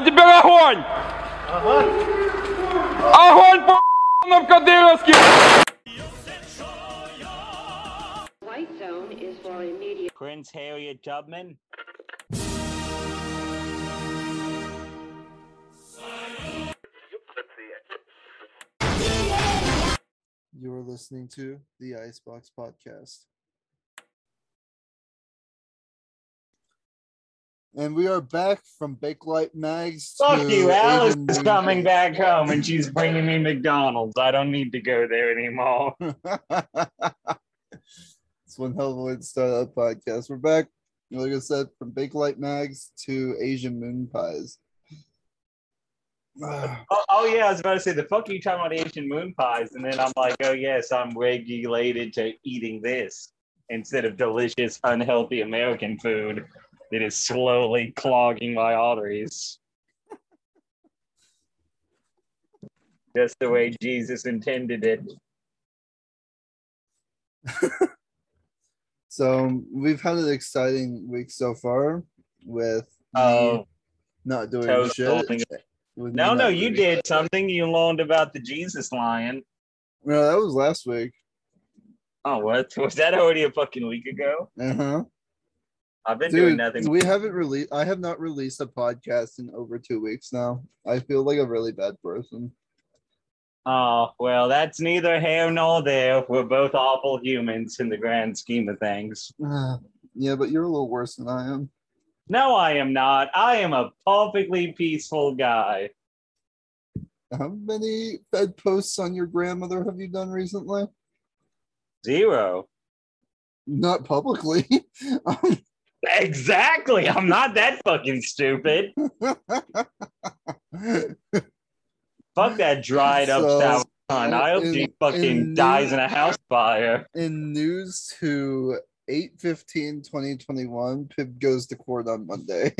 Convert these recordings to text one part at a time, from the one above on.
теперь огонь! Ага. Огонь по ***ам кадыровским! Prince Harriet Tubman. You are listening to the Icebox Podcast. And we are back from Bakelite Mags. Fuck you, Alice is coming back home and she's bringing me McDonald's. I don't need to go there anymore. It's one hell of a way to start that podcast. We're back, like I said, from Bakelite Mags to Asian Moon Pies. Oh yeah, I was about to say, the fuck are you talking about Asian Moon Pies? And then I'm like, oh yes, I'm regulated to eating this instead of delicious, unhealthy American food. It is slowly clogging my arteries. Just the way Jesus intended it. So we've had an exciting week so far with not doing shit. No, you did something. You learned about the Jesus lion. No, that was last week. Oh, what? Was that already a fucking week ago? Uh-huh. I've been doing nothing. We haven't released. I have not released a podcast in over 2 weeks now. I feel like a really bad person. Oh, well, that's neither here nor there. We're both awful humans in the grand scheme of things. Yeah, but you're a little worse than I am. No, I am not. I am a perfectly peaceful guy. How many bedposts on your grandmother have you done recently? 0. Not publicly. Exactly. I'm not that fucking stupid. Fuck that dried up sound. I hope she fucking dies in a house fire. In news to 8/15/2021, Pib goes to court on Monday.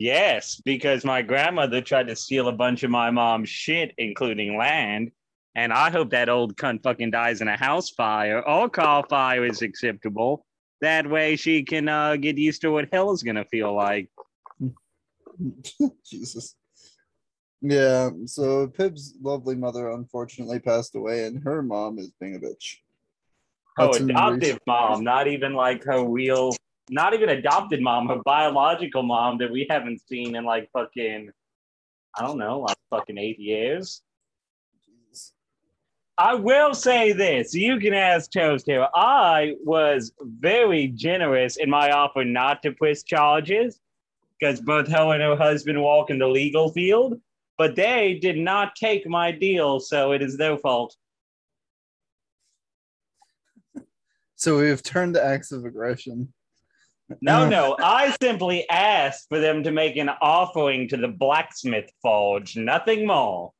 Yes, because my grandmother tried to steal a bunch of my mom's shit, including land. And I hope that old cunt fucking dies in a house fire. All car fire is acceptable. That way she can get used to what hell is going to feel like. Jesus. Yeah, so Pib's lovely mother unfortunately passed away, and her mom is being a bitch. That's adoptive mom, not even like her real, not even adopted mom, her biological mom that we haven't seen in like fucking, I don't know, like fucking 8 years. I will say this. You can ask Toast here. I was very generous in my offer not to press charges because both her and her husband walk in the legal field, but they did not take my deal, so it is their fault. So we have turned to acts of aggression. No. I simply asked for them to make an offering to the blacksmith forge, nothing more.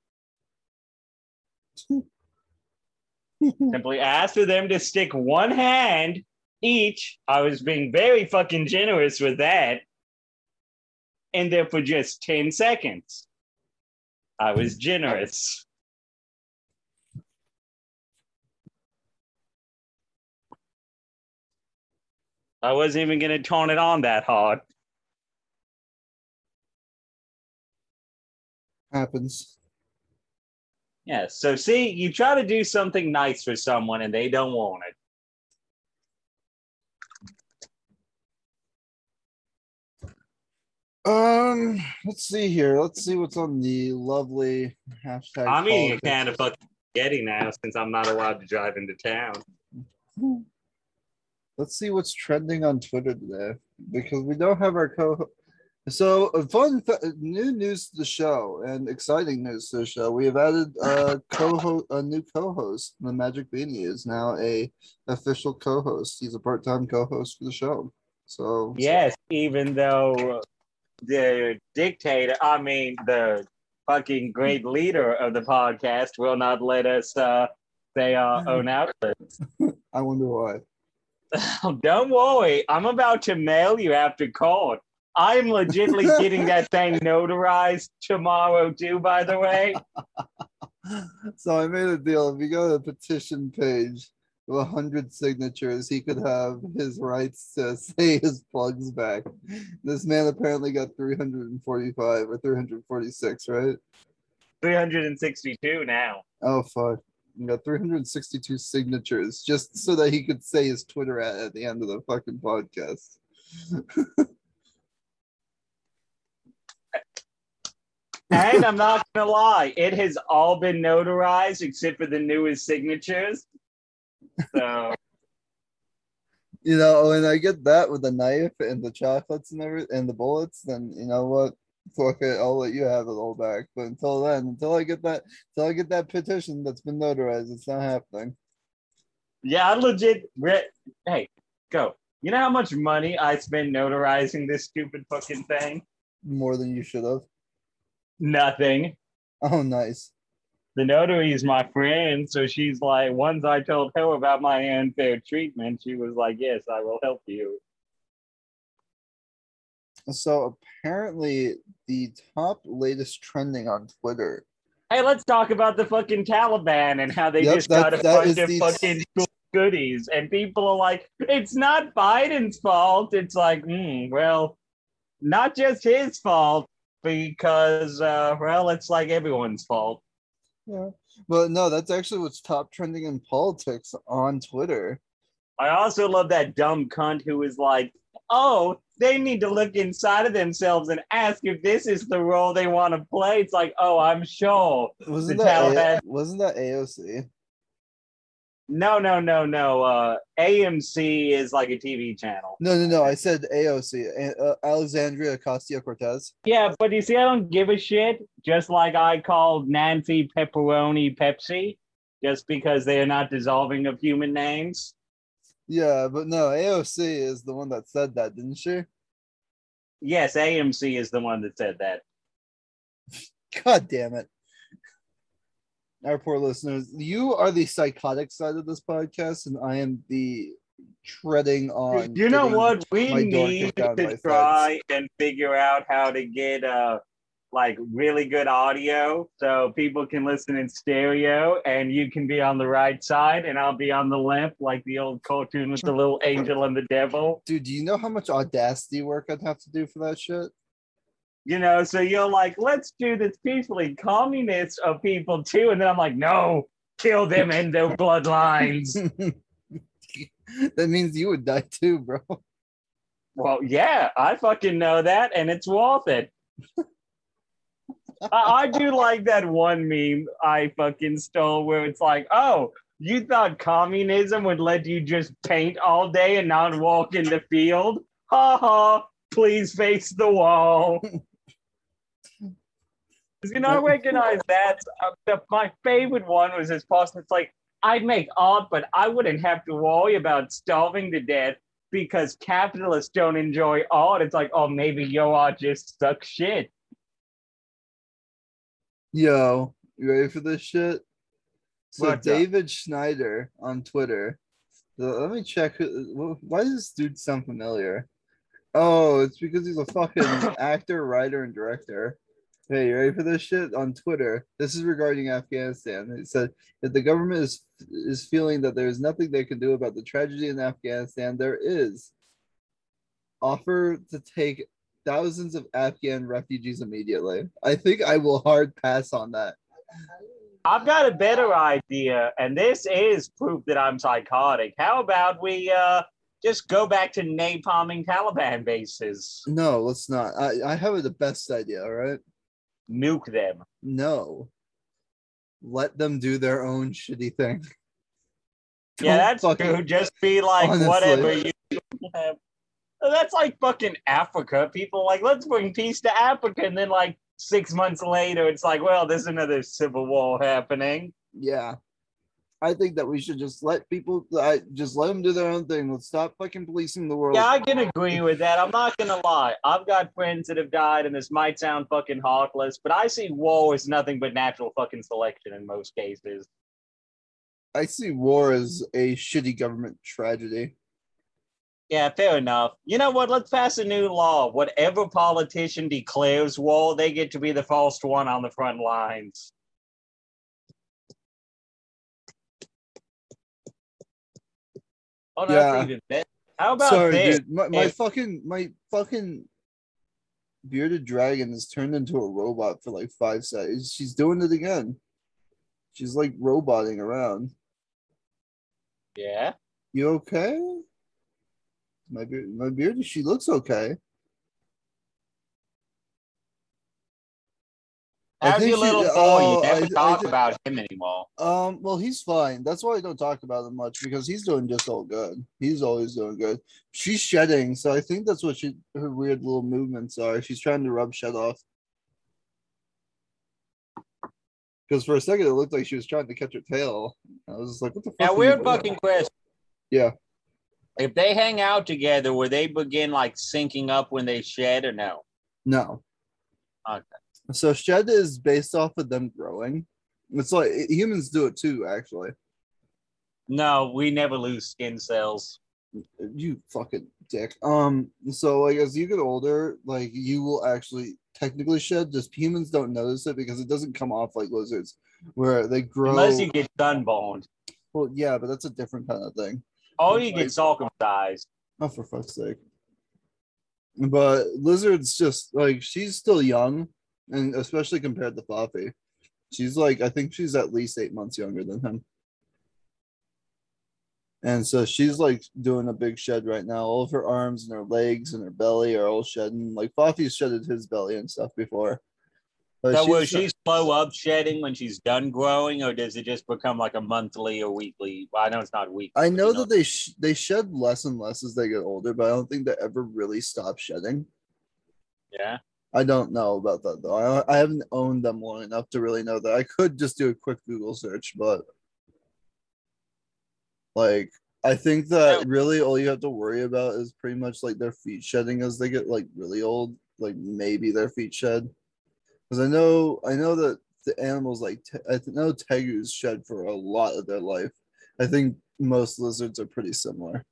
Simply asked for them to stick one hand each. I was being very fucking generous with that. And there for just 10 seconds. I was generous. I wasn't even going to turn it on that hard. Happens. Yeah, so see, you try to do something nice for someone and they don't want it. Let's see here. Let's see what's on the lovely hashtag. I'm eating a can of fucking spaghetti now since I'm not allowed to drive into town. Let's see what's trending on Twitter today because we don't have our co-host. So, new news to the show and exciting news to the show. We have added a new co-host. The Magic Beanie is now a official co-host. He's a part-time co-host for the show. So yes, even though the the fucking great leader of the podcast will not let us say our own outlets. I wonder why. Don't worry, I'm about to mail you after court. I'm legitimately getting that thing notarized tomorrow, too, by the way. So I made a deal. If you go to the petition page 100 signatures, he could have his rights to say his plugs back. This man apparently got 345 or 346, right? 362 now. Oh, fuck. He got 362 signatures just so that he could say his Twitter at the end of the fucking podcast. And I'm not going to lie, it has all been notarized except for the newest signatures. So, you know, when I get that with the knife and the chocolates and everything and the bullets, then you know what? Fuck it, I'll let you have it all back. But until then, until I get that petition that's been notarized, it's not happening. Yeah, I legit. Hey, go. You know how much money I spend notarizing this stupid fucking thing? More than you should have. Nothing. Oh, nice. The notary is my friend, so she's like, once I told her about my unfair treatment, she was like, yes, I will help you. So apparently the top latest trending on Twitter. Hey, let's talk about the fucking Taliban and how they just got a bunch of fucking cool goodies. And people are like, it's not Biden's fault. It's like, well, not just his fault. Because, well, it's like everyone's fault. Yeah. But no, that's actually what's top trending in politics on Twitter. I also love that dumb cunt who is like, oh, they need to look inside of themselves and ask if this is the role they want to play. It's like, oh, I'm sure. Wasn't that AOC? No. AMC is like a TV channel. No. I said AOC, Alexandria Ocasio-Cortez. Yeah, but you see, I don't give a shit. Just like I called Nancy Pepperoni Pepsi, just because they are not dissolving of human names. Yeah, but no, AOC is the one that said that, didn't she? Yes, AMC is the one that said that. God damn it. Our poor listeners, you are the psychotic side of this podcast, and I am the treading on. You know what? We need to try and figure out how to get like really good audio so people can listen in stereo, and you can be on the right side, and I'll be on the left, like the old cartoon with the little angel and the devil. Dude, do you know how much Audacity work I'd have to do for that shit? You know, so you're like, let's do this peacefully. Communists are people too. And then I'm like, no, kill them and their bloodlines. That means you would die too, bro. Well, yeah, I fucking know that. And it's worth it. I do like that one meme I fucking stole where it's like, oh, you thought communism would let you just paint all day and not walk in the field? Ha ha, please face the wall. You know, I recognize that. My favorite one was this person. It's like, I'd make art, but I wouldn't have to worry about starving to death because capitalists don't enjoy art. It's like, oh, maybe your art just sucks shit. Yo, you ready for this shit? So what's David up? Schneider on Twitter. Let me check. Why does this dude sound familiar? Oh, it's because he's a fucking actor, writer, and director. Hey, you ready for this shit? On Twitter, this is regarding Afghanistan. It said, if the government is feeling that there is nothing they can do about the tragedy in Afghanistan, there is. Offer to take thousands of Afghan refugees immediately. I think I will hard pass on that. I've got a better idea, and this is proof that I'm psychotic. How about we just go back to napalming Taliban bases? No, let's not. I have the best idea, all right? Nuke them. No. Let them do their own shitty thing. Yeah, that's true. Just be like, honestly, whatever you have. That's like fucking Africa. People like, let's bring peace to Africa. And then like 6 months later, it's like, well, there's another civil war happening. Yeah. I think that we should just let people, just let them do their own thing. Let's stop fucking policing the world. Yeah, I can agree with that. I'm not going to lie. I've got friends that have died, and this might sound fucking heartless, but I see war as nothing but natural fucking selection in most cases. I see war as a shitty government tragedy. Yeah, fair enough. You know what? Let's pass a new law. Whatever politician declares war, they get to be the first one on the front lines. Oh, no, yeah. That's even better. How about dude, my fucking bearded dragon has turned into a robot for like 5 seconds. She's doing it again. She's like roboting around. Yeah. You okay? My beard. She looks okay. How's your little boy? You never talk about him anymore. Well, he's fine. That's why I don't talk about him much, because he's doing just all good. He's always doing good. She's shedding, so I think that's what her weird little movements are. She's trying to rub shed off. Because for a second, it looked like she was trying to catch her tail. I was just like, what the fuck? Now, weird fucking question. Yeah. If they hang out together, will they begin like syncing up when they shed or no? No. Okay. So shed is based off of them growing. It's like humans do it too, actually. No, we never lose skin cells. You fucking dick. So like as you get older, like you will actually technically shed. Just humans don't notice it because it doesn't come off like lizards, where they grow. Unless you get sunburned. Well, yeah, but that's a different kind of thing. Oh, you get circumcised. Oh, for fuck's sake! But lizards just like she's still young. And especially compared to Fluffy. She's like, I think she's at least 8 months younger than him. And so she's like doing a big shed right now. All of her arms and her legs and her belly are all shedding. Like Fluffy shedded his belly and stuff before. But so will she slow up shedding when she's done growing, or does it just become like a monthly or weekly? Well, I know it's not weekly. I know that they shed less and less as they get older, but I don't think they ever really stop shedding. Yeah. I don't know about that, though. I haven't owned them long enough to really know that. I could just do a quick Google search, but like, I think that really all you have to worry about is pretty much like their feet shedding as they get like really old, like maybe their feet shed. Because I know that the animals like, I know tegus shed for a lot of their life. I think most lizards are pretty similar.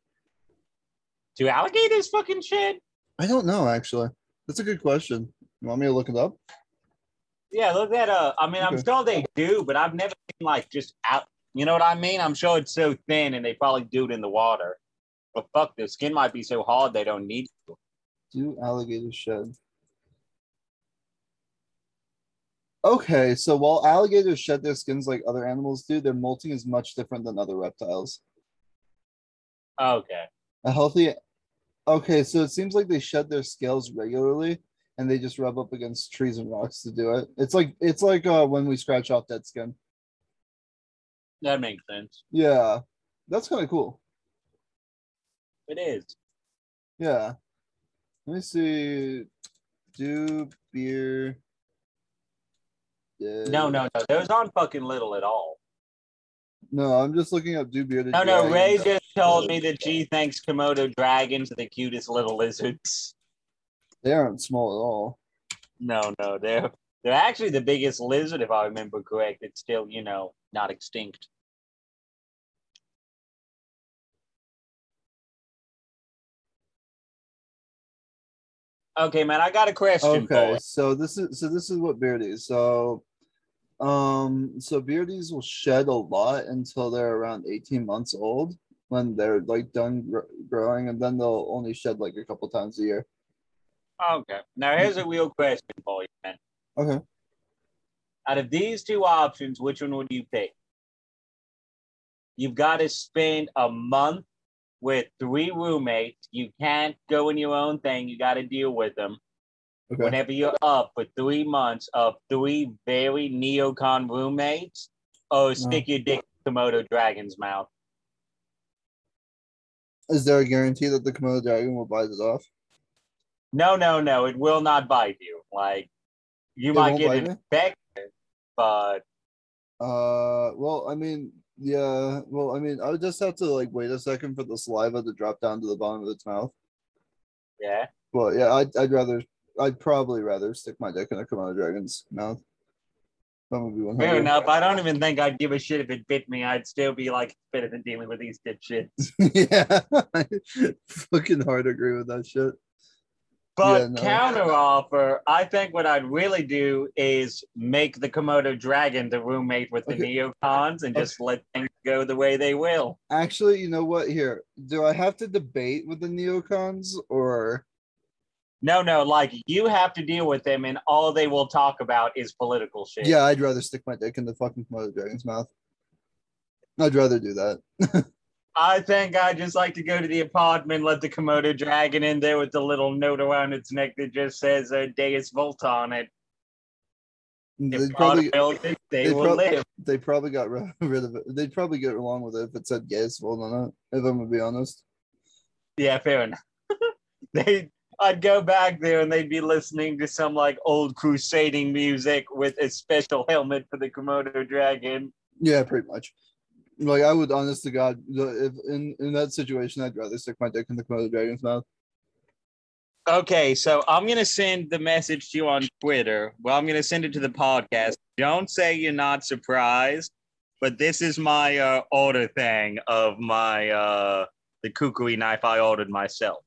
Do alligators fucking shed? I don't know, actually. That's a good question. You want me to look it up? Yeah, look that up. I mean, okay. I'm sure they do, but I've never seen like just out. You know what I mean? I'm sure it's so thin and they probably do it in the water. But fuck, their skin might be so hard they don't need to. Do alligators shed? Okay, so while alligators shed their skins like other animals do, their molting is much different than other reptiles. Okay. Okay, so it seems like they shed their scales regularly, and they just rub up against trees and rocks to do it. It's like when we scratch off dead skin. That makes sense. Yeah, that's kind of cool. It is. Yeah. Let me see. Do beer? Yeah. No. Those aren't fucking little at all. No, I'm just looking up do bearded. No, Ray just told me that G thinks Komodo dragons are the cutest little lizards. They aren't small at all. No, they're actually the biggest lizard if I remember correct. It's still, not extinct. Okay, man, I got a question for you. Okay, so this is what beard is. So beardies will shed a lot until they're around 18 months old, when they're like done growing, and then they'll only shed like a couple times a year. Okay. Now here's a real question for you, man. Okay. Out of these two options, which one would you pick? You've got to spend a month with 3 roommates. You can't go in your own thing. You got to deal with them. Okay. Whenever you're up for 3 months of 3 very neocon roommates, stick your dick in Komodo Dragon's mouth. Is there a guarantee that the Komodo Dragon will bite it off? No. It will not bite you. Like, it might get infected, but... Well, I mean, I would just have to, like, wait a second for the saliva to drop down to the bottom of its mouth. Yeah? Well, yeah, I'd probably rather stick my dick in a Komodo Dragon's mouth. Fair enough. I don't even think I'd give a shit if it bit me. I'd still be like, better than dealing with these dipshits. Yeah. I fucking hard agree with that shit. But yeah, no. Counter offer, I think what I'd really do is make the Komodo Dragon the roommate with the neocons and just let things go the way they will. Actually, you know what? Here, do I have to debate with the neocons or? No, like you have to deal with them and all they will talk about is political shit. Yeah, I'd rather stick my dick in the fucking Komodo Dragon's mouth. I'd rather do that. I think I just like to go to the apartment, let the Komodo Dragon in there with the little note around its neck that just says Deus Volta on it. They will live. They probably got rid of it. They'd probably get along with it if it said Deus Volta on it, if I'm going to be honest. Yeah, fair enough. I'd go back there and they'd be listening to some like old crusading music with a special helmet for the Komodo Dragon. Yeah, pretty much. Like, I would, honest to God, if in that situation, I'd rather stick my dick in the Komodo Dragon's mouth. Okay, so I'm going to send the message to you on Twitter. Well, I'm going to send it to the podcast. Don't say you're not surprised, but this is my order thing of my, the kukui knife I ordered myself.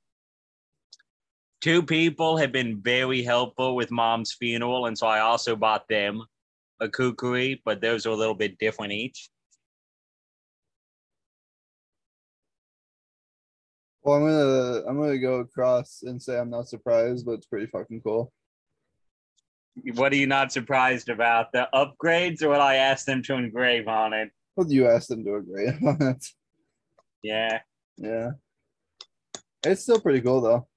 Two people have been very helpful with Mom's funeral, and so I also bought them a kukui, but those are a little bit different each. Well, I'm gonna go across and say I'm not surprised, but it's pretty fucking cool. What are you not surprised about? The upgrades or what I asked them to engrave on it? Well, you asked them to engrave on it. Yeah. Yeah. It's still pretty cool, though.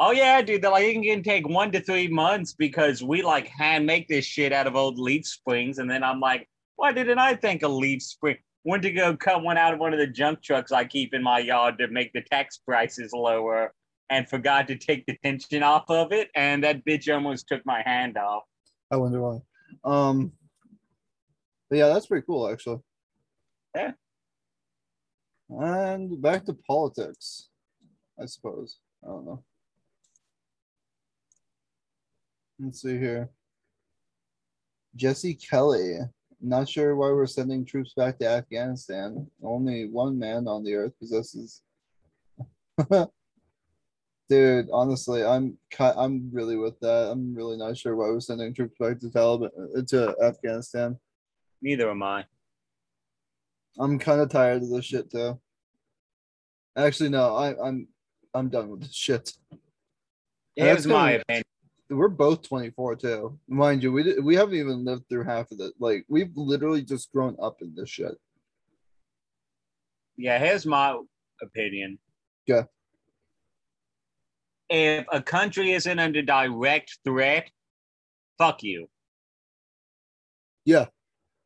Oh, yeah, dude. They're like, it can take 1 to 3 months because we, like, hand make this shit out of old leaf springs. And then I'm like, why didn't I think of leaf spring? Went to go cut one out of one of the junk trucks I keep in my yard to make the tax prices lower and forgot to take the tension off of it. And that bitch almost took my hand off. I wonder why. But yeah, that's pretty cool, actually. Yeah. And back to politics, I suppose. I don't know. Let's see here. Jesse Kelly. Not sure why we're sending troops back to Afghanistan. Only one man on the earth possesses. Dude, honestly, I'm really with that. I'm really not sure why we're sending troops back to Taliban to Afghanistan. Neither am I. I'm kind of tired of this shit too. Actually, no, I'm done with this shit. Here's my opinion. We're both 24 too, mind you. We haven't even lived through half of it. Like, we've literally just grown up in this shit. Yeah, here's my opinion. Yeah. If a country isn't under direct threat, fuck you. Yeah.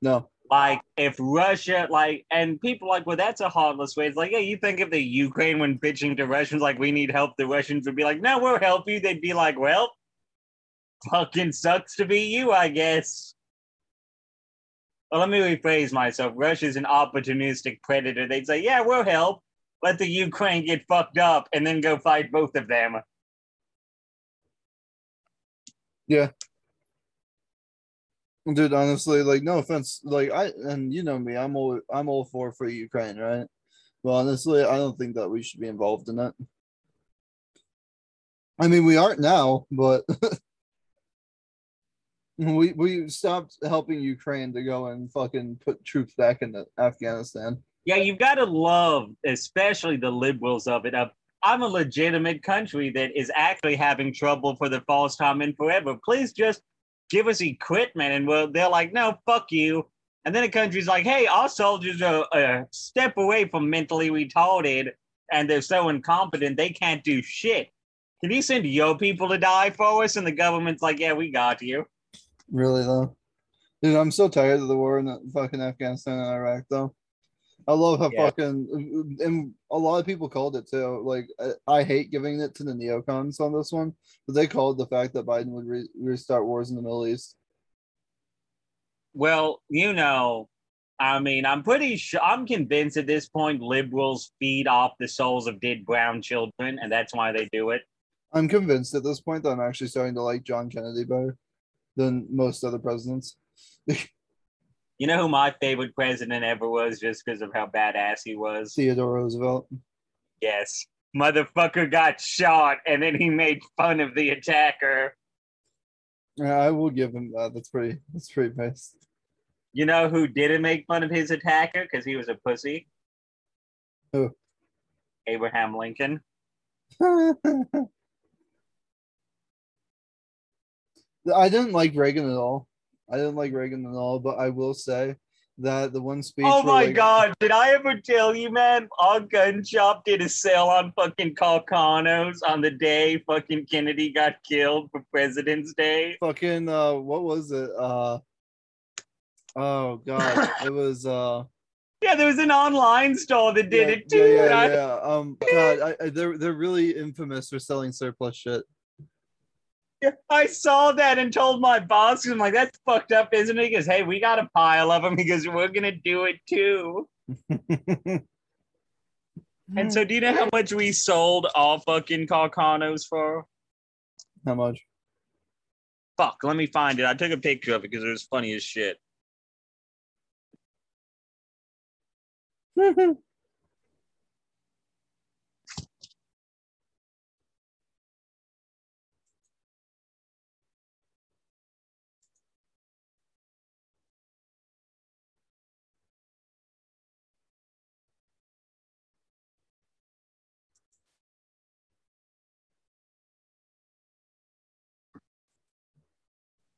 No. Like, if Russia, like, and people like, well, that's a heartless way. It's like, yeah, you think if the Ukraine, when bitching to Russians, like, we need help, the Russians would be like, no, we'll help you. They'd be like, well, fucking sucks to be you, I guess. Well, let me rephrase myself. Russia's an opportunistic predator. They'd say, yeah, we'll help. Let the Ukraine get fucked up and then go fight both of them. Yeah. Dude, honestly, like, no offense. Like, you know me, I'm all for free Ukraine, right? Well, honestly, I don't think that we should be involved in that. I mean, we aren't now, but... We stopped helping Ukraine to go and fucking put troops back into Afghanistan. Yeah, you've got to love, especially the liberals of it. I'm a legitimate country that is actually having trouble for the first time in forever. Please just give us equipment. And they're like, no, fuck you. And then the country's like, hey, our soldiers are a step away from mentally retarded. And they're so incompetent, they can't do shit. Can you send your people to die for us? And the government's like, yeah, we got you. Really, though. Dude, I'm so tired of the war in fucking Afghanistan and Iraq, though. I love how fucking... And a lot of people called it, too. Like, I hate giving it to the neocons on this one, but they called the fact that Biden would restart wars in the Middle East. Well, you know, I mean, I'm convinced at this point liberals feed off the souls of dead brown children, and that's why they do it. I'm convinced at this point that I'm actually starting to like John Kennedy better than most other presidents. You know who my favorite president ever was just because of how badass he was? Theodore Roosevelt. Yes. motherfucker got shot, and then he made fun of the attacker. Yeah, I will give him that. That's pretty nice. You know who didn't make fun of his attacker because he was a pussy? Who? Abraham Lincoln. I didn't like Reagan at all. But I will say that the one speech... Oh my God, did I ever tell you, man? Our gun shop did a sale on fucking Carcanos on the day fucking Kennedy got killed for President's Day. Fucking, what was it? Oh God, it was... Yeah, there was an online store that did it too. Yeah. God, they're really infamous for selling surplus shit. I saw that and told my boss, I'm like, that's fucked up, isn't it? He goes, hey, we got a pile of them. He goes, we're going to do it too. And so do you know how much we sold all fucking Carcanos for? How much? Fuck, let me find it. I took a picture of it because it was funny as shit.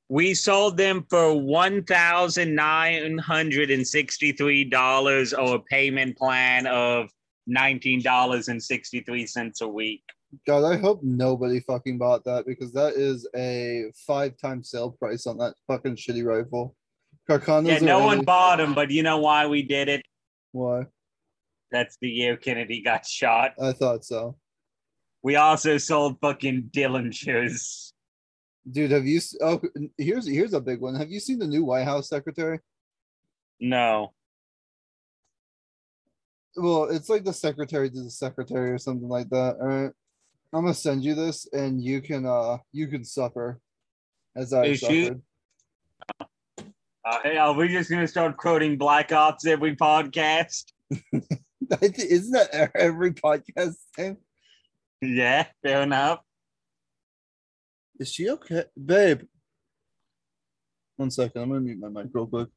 We sold them for $1,963 or a payment plan of $19.63 a week. God, I hope nobody fucking bought that because that is a 5-time sale price on that fucking shitty rifle. Carcanos yeah, no one bought them, but you know why we did it? Why? That's the year Kennedy got shot. I thought so. We also sold fucking Dillingers. Dude, have you... Oh, here's a big one. Have you seen the new White House secretary? No. Well, it's like the secretary to the secretary or something like that. All right, I'm gonna send you this, and you can suffer as I suffered. Hey, are we just gonna start quoting Black Ops every podcast? Isn't that every podcast thing? Yeah, fair enough. Is she okay? Babe. One second. I'm going to mute my mic real quick.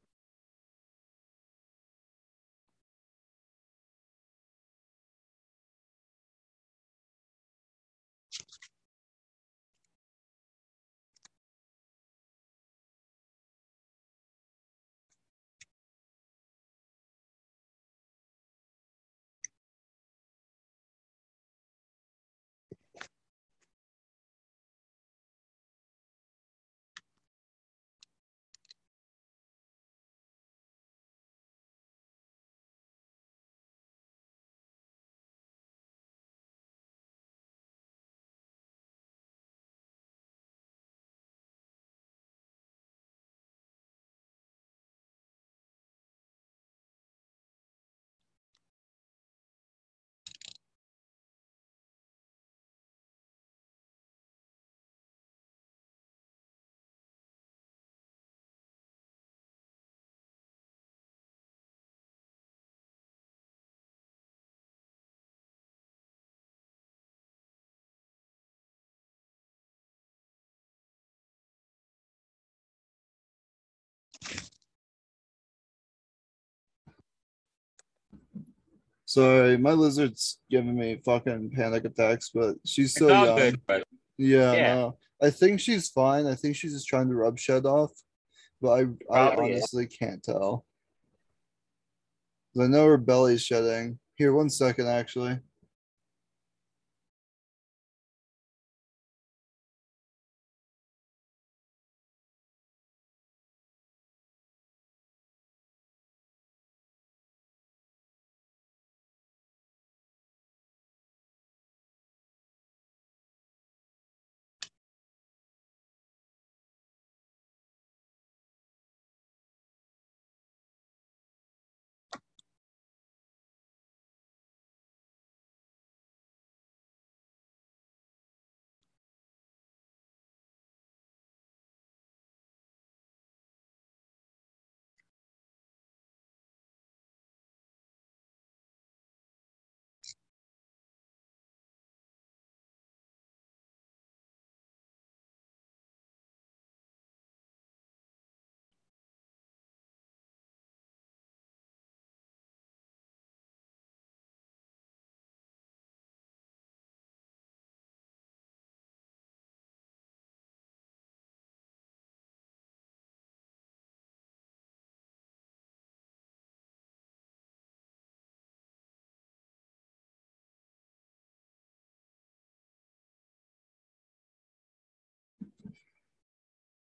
Sorry, my lizard's giving me fucking panic attacks, but she's so young. Good, but... Yeah. No, I think she's fine. I think she's just trying to rub shit off, but I honestly can't tell. I know her belly's shedding. Here, one second, actually.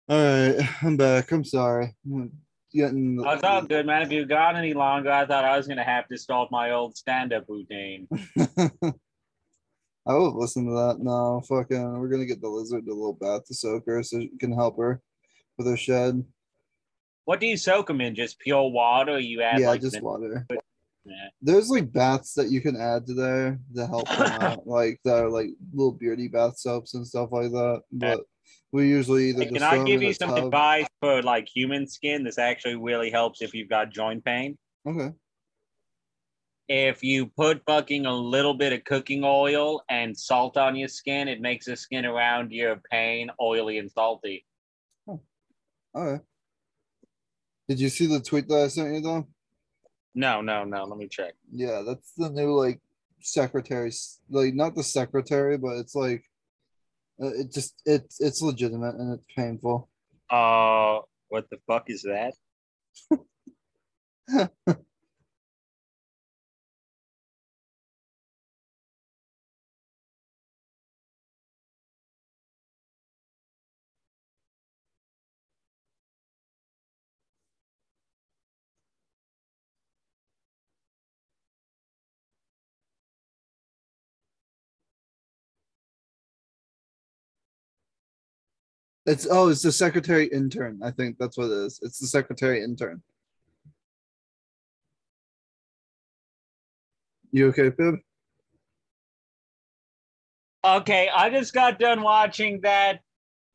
All right, I'm back. I'm sorry. It's all good, man. If you got any longer, I thought I was going to have to start my old stand-up routine. I would listen to that now. Fucking, we're going to get the lizard a little bath to soak her so you can help her with her shed. What do you soak them in? Just pure water? Or you add just water. Yeah. There's like baths that you can add to there to help them out. Like, that are like little beardy bath soaps and stuff like that. But we usually either can I give you some advice for like human skin? This actually really helps if you've got joint pain. Okay. If you put fucking a little bit of cooking oil and salt on your skin, it makes the skin around your pain oily and salty. Oh. All right. Did you see the tweet that I sent you though? No. Let me check. Yeah, that's the new like secretary, like not the secretary, but it's like. It's legitimate and it's painful. What the fuck is that? It's the secretary intern. I think that's what it is. It's the secretary intern. You okay, Pib? Okay, I just got done watching that,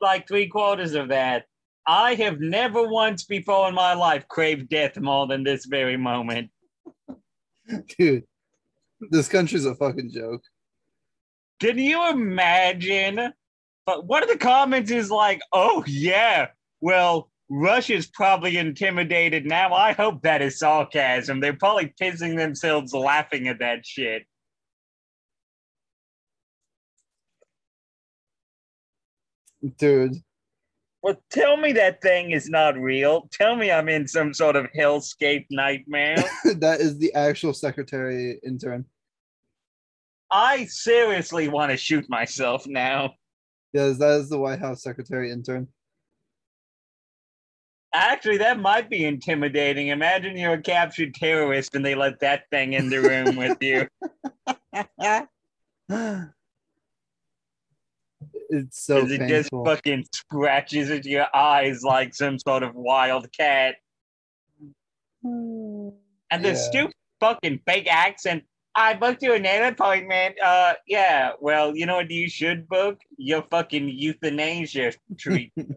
like 3/4 of that. I have never once before in my life craved death more than this very moment. Dude, this country's a fucking joke. Can you imagine? But one of the comments is like, oh, yeah, well, Russia's probably intimidated now. I hope that is sarcasm. They're probably pissing themselves laughing at that shit. Dude. Well, tell me that thing is not real. Tell me I'm in some sort of hellscape nightmare. That is the actual secretary intern. I seriously want to shoot myself now. Yes, that is the White House secretary intern. Actually, that might be intimidating. Imagine you're a captured terrorist and they let that thing in the room with you. It's so painful. It just fucking scratches at your eyes like some sort of wild cat. And the stupid fucking fake accent. I booked you an appointment. Yeah, well, you know what you should book? Your fucking euthanasia treatment.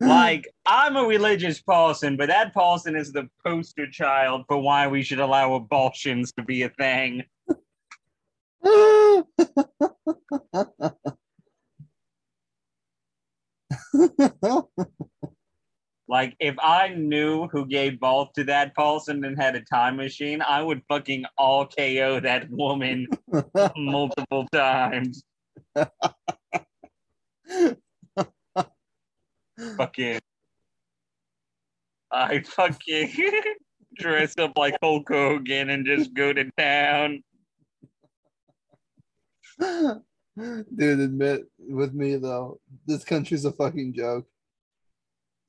Like, I'm a religious person, but that person is the poster child for why we should allow abortions to be a thing. Like, if I knew who gave birth to that person and had a time machine, I would fucking all KO that woman multiple times. I fucking dress up like Hulk Hogan and just go to town. Dude, admit with me, though, this country's a fucking joke.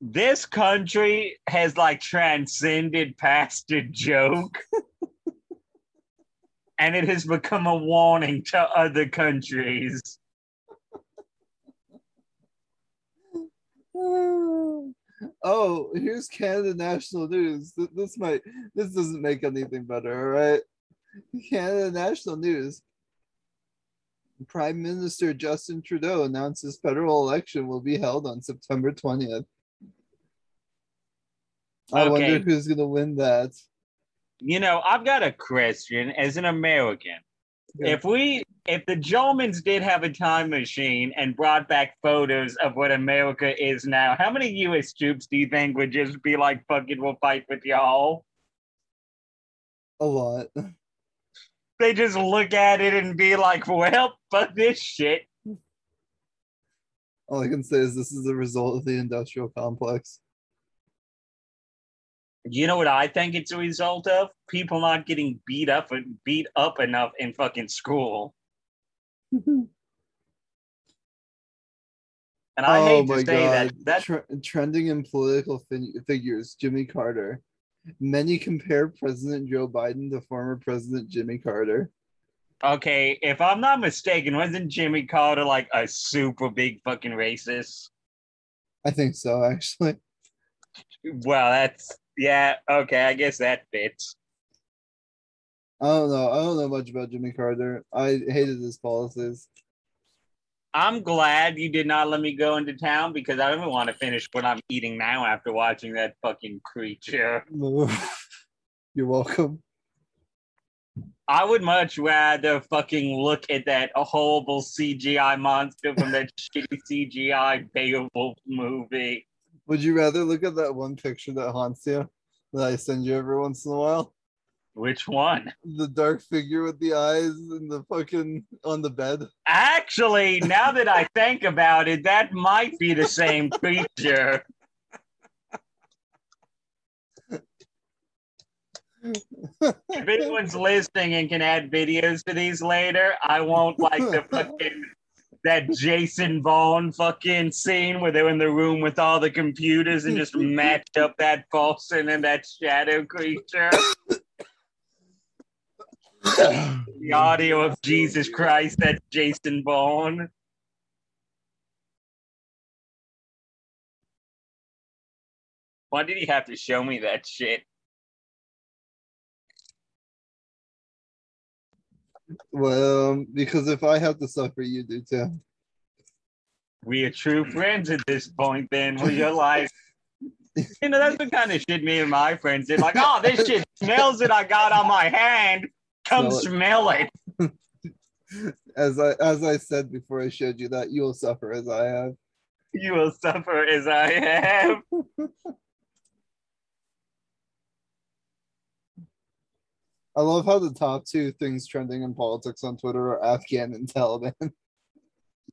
This country has like transcended past a joke and it has become a warning to other countries. Oh, here's Canada National News. This doesn't make anything better, all right? Canada National News. Prime Minister Justin Trudeau announces federal election will be held on September 20th. I wonder who's going to win that. You know, I've got a question as an American. Yeah. If the Germans did have a time machine and brought back photos of what America is now, how many U.S. troops do you think would just be like, fuck it, we'll fight with y'all? A lot. They just look at it and be like, well, fuck this shit. All I can say is this is the result of the industrial complex. You know what I think it's a result of? People not getting beat up enough in fucking school. And I hate to say that trending in political figures, Jimmy Carter. Many compare President Joe Biden to former President Jimmy Carter. Okay, if I'm not mistaken, wasn't Jimmy Carter like a super big fucking racist? I think so, actually. Well, that's, yeah, okay, I guess that fits. I don't know much about Jimmy Carter. I hated his policies. I'm glad you did not let me go into town because I don't want to finish what I'm eating now after watching that fucking creature. You're welcome. I would much rather fucking look at that horrible CGI monster from that shitty CGI Beowulf movie. Would you rather look at that one picture that haunts you that I send you every once in a while? Which one? The dark figure with the eyes and the fucking on the bed. Actually, now that I think about it, that might be the same creature. If anyone's listening and can add videos to these later, I won't like the fucking that Jason Bourne fucking scene where they're in the room with all the computers and just matched up that Paulson and that shadow creature. The audio of Jesus Christ, that Jason Bourne. Why did he have to show me that shit? Well, because if I have to suffer, you do too. We are true friends at this point, then. We are like, you know, that's the kind of shit me and my friends did. Like, oh, this shit smells that I got on my hand. Come smell it. As I said before I showed you that, you will suffer as I have. You will suffer as I have. I love how the top two things trending in politics on Twitter are Afghan and Taliban.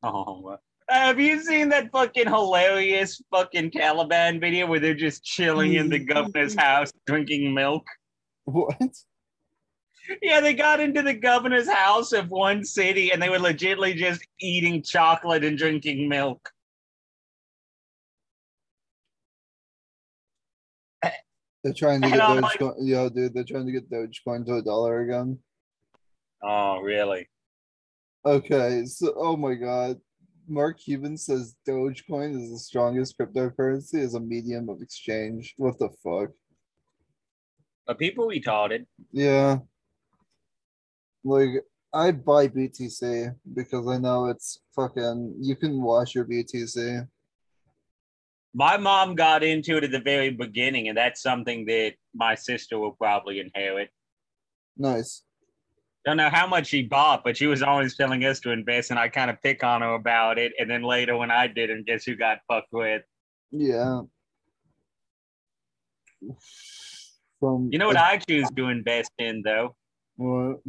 Oh, have you seen that fucking hilarious fucking Taliban video where they're just chilling in the governor's house drinking milk? What? Yeah, they got into the governor's house of one city and they were legitimately just eating chocolate and drinking milk. They're trying to get Dogecoin. Yo, dude, they're trying to get Dogecoin to $1 again. Oh, really? Okay, so, oh my God. Mark Cuban says Dogecoin is the strongest cryptocurrency as a medium of exchange. What the fuck? Are people retarded? Yeah. Like, I buy BTC because I know it's fucking, you can wash your BTC. My mom got into it at the very beginning, and that's something that my sister will probably inherit. Nice. Don't know how much she bought, but she was always telling us to invest, and I kind of pick on her about it. And then later when I didn't, guess who got fucked with? Yeah. You know what I choose to invest in, though? What?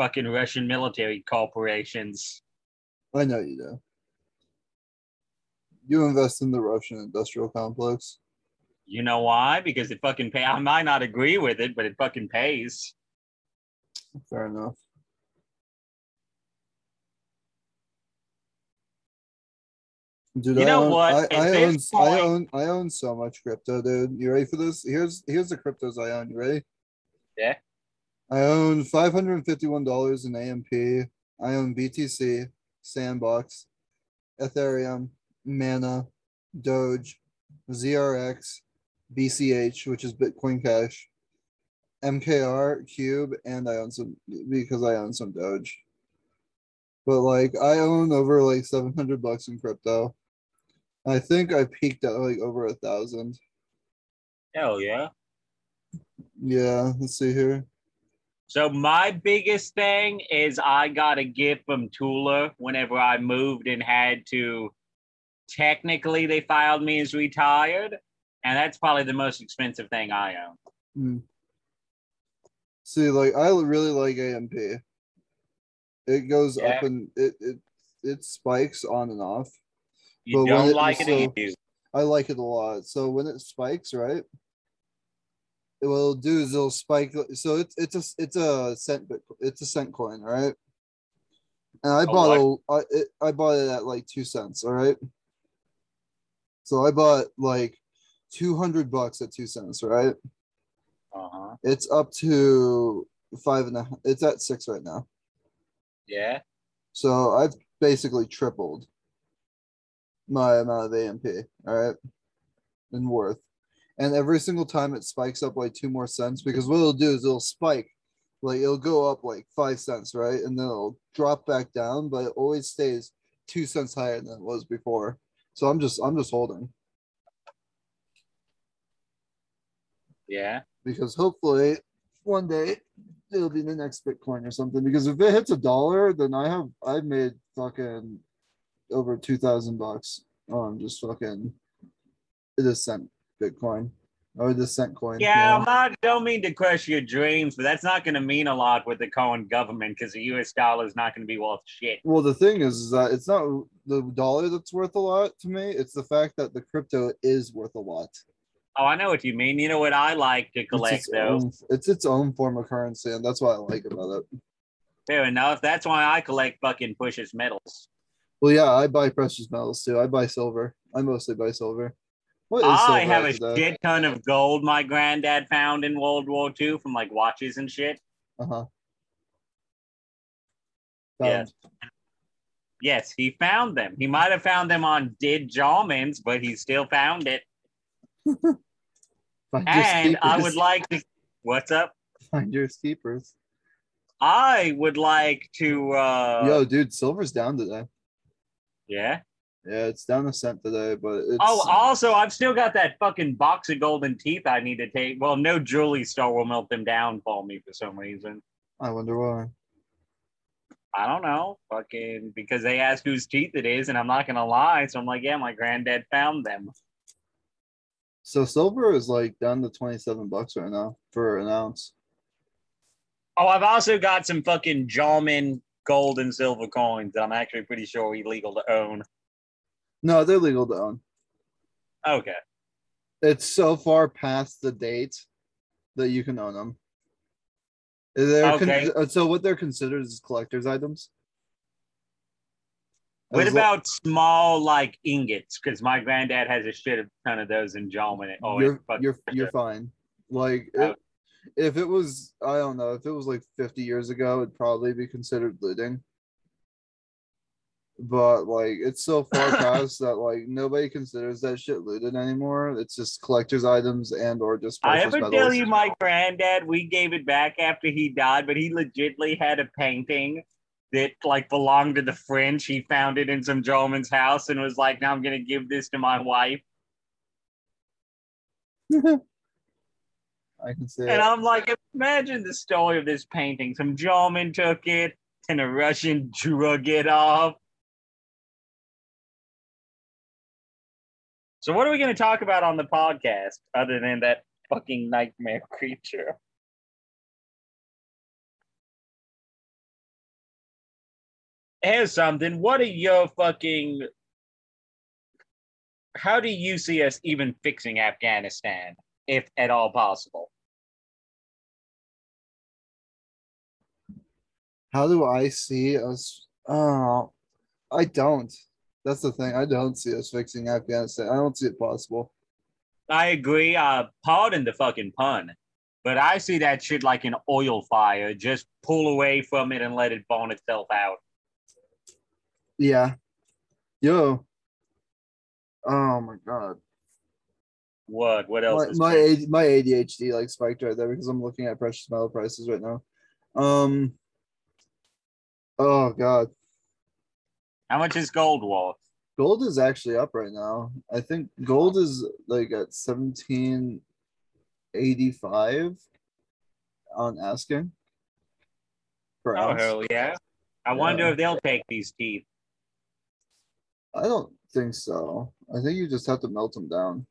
Fucking Russian military corporations. I know you do. You invest in the Russian industrial complex. You know why? Because it fucking pays. I might not agree with it, but it fucking pays. Fair enough. Dude, you know what? I own so much crypto, dude. You ready for this? Here's the cryptos I own. You ready? Yeah. I own $551 in AMP. I own BTC, Sandbox, Ethereum, Mana, Doge, ZRX, BCH, which is Bitcoin Cash, MKR, Cube, and I own some, because I own some Doge. But like, I own over like $700 in crypto. I think I peaked at like over 1,000. Hell yeah. Yeah, let's see here. So my biggest thing is I got a gift from Tula whenever I moved and had to, technically they filed me as retired, and that's probably the most expensive thing I own. Mm. See, like, I really like AMP. It goes up and it spikes on and off. You don't like it either. I like it a lot. So when it spikes, right? What it'll do is it'll spike. So it's a cent coin, right? And I bought it at like 2 cents. All right. So I bought like $200 at 2 cents. Right. Uh-huh. It's up to $5.5. It's at $6 right now. Yeah. So I've basically tripled my amount of AMP. All right. In worth. And every single time it spikes up like 2 more cents, because what it'll do is it'll spike. Like, it'll go up like 5 cents, right? And then it'll drop back down, but it always stays 2 cents higher than it was before. So I'm just holding. Yeah. Because hopefully one day it'll be the next Bitcoin or something. Because if it hits $1, then I've made fucking over $2,000 on just fucking the cent Bitcoin. Or the cent coin. Yeah, yeah. I don't mean to crush your dreams, but that's not going to mean a lot with the Cohen government because the U.S. dollar is not going to be worth shit. Well, the thing is that it's not the dollar that's worth a lot to me. It's the fact that the crypto is worth a lot. Oh, I know what you mean. You know what I like to collect, it's its own form of currency, and that's what I like about it. Fair enough. That's why I collect fucking precious metals. Well, yeah, I buy precious metals, too. I buy silver. I mostly buy silver. I have a shit ton of gold my granddad found in World War II from like watches and shit. Uh-huh. Yeah. Yes, he found them. He might have found them on Did Jarman's, but he still found it. And I would like to... What's up? Find your keepers. I would like to... Yo, dude, silver's down today. Yeah? Yeah, it's down a cent today, but it's... Oh, also, I've still got that fucking box of golden teeth I need to take. Well, no jewelry store will melt them down for me for some reason. I wonder why. I don't know. Fucking, because they asked whose teeth it is, and I'm not going to lie, so I'm like, yeah, my granddad found them. So silver is, like, down to $27 right now for an ounce. Oh, I've also got some fucking German gold and silver coins that I'm actually pretty sure are illegal to own. No, they're legal to own. Okay. It's so far past the date that you can own them. Okay. So what they're considered is collector's items. What about small, like, ingots? Because my granddad has a shit ton of those in Germany. Oh, you're fine. Like, if it was, I don't know, if it was like 50 years ago, it'd probably be considered looting. But, like, it's so far past that, like, nobody considers that shit looted anymore. It's just collector's items and or just I ever metals. Tell you my granddad, we gave it back after he died, but he legitly had a painting that, like, belonged to the French. He found it in some gentleman's house and was like, now I'm going to give this to my wife. I can see and it. I'm like, imagine the story of this painting. Some gentleman took it and a Russian drug it off. So what are we going to talk about on the podcast other than that fucking nightmare creature? Here's something. What are your fucking... How do you see us even fixing Afghanistan, if at all possible? How do I see us... Oh, I don't. That's the thing. I don't see us fixing Afghanistan. I don't see it possible. I agree. Pardon the fucking pun, but I see that shit like an oil fire. Just pull away from it and let it burn itself out. Yeah. Yo. Oh, my God. What? What else? My ADHD like spiked right there because I'm looking at precious metal prices right now. Oh, God. How much is gold worth? Gold is actually up right now. I think gold is like at $17.85 on asking. Oh, hell yeah. I wonder if they'll take these teeth. I don't think so. I think you just have to melt them down.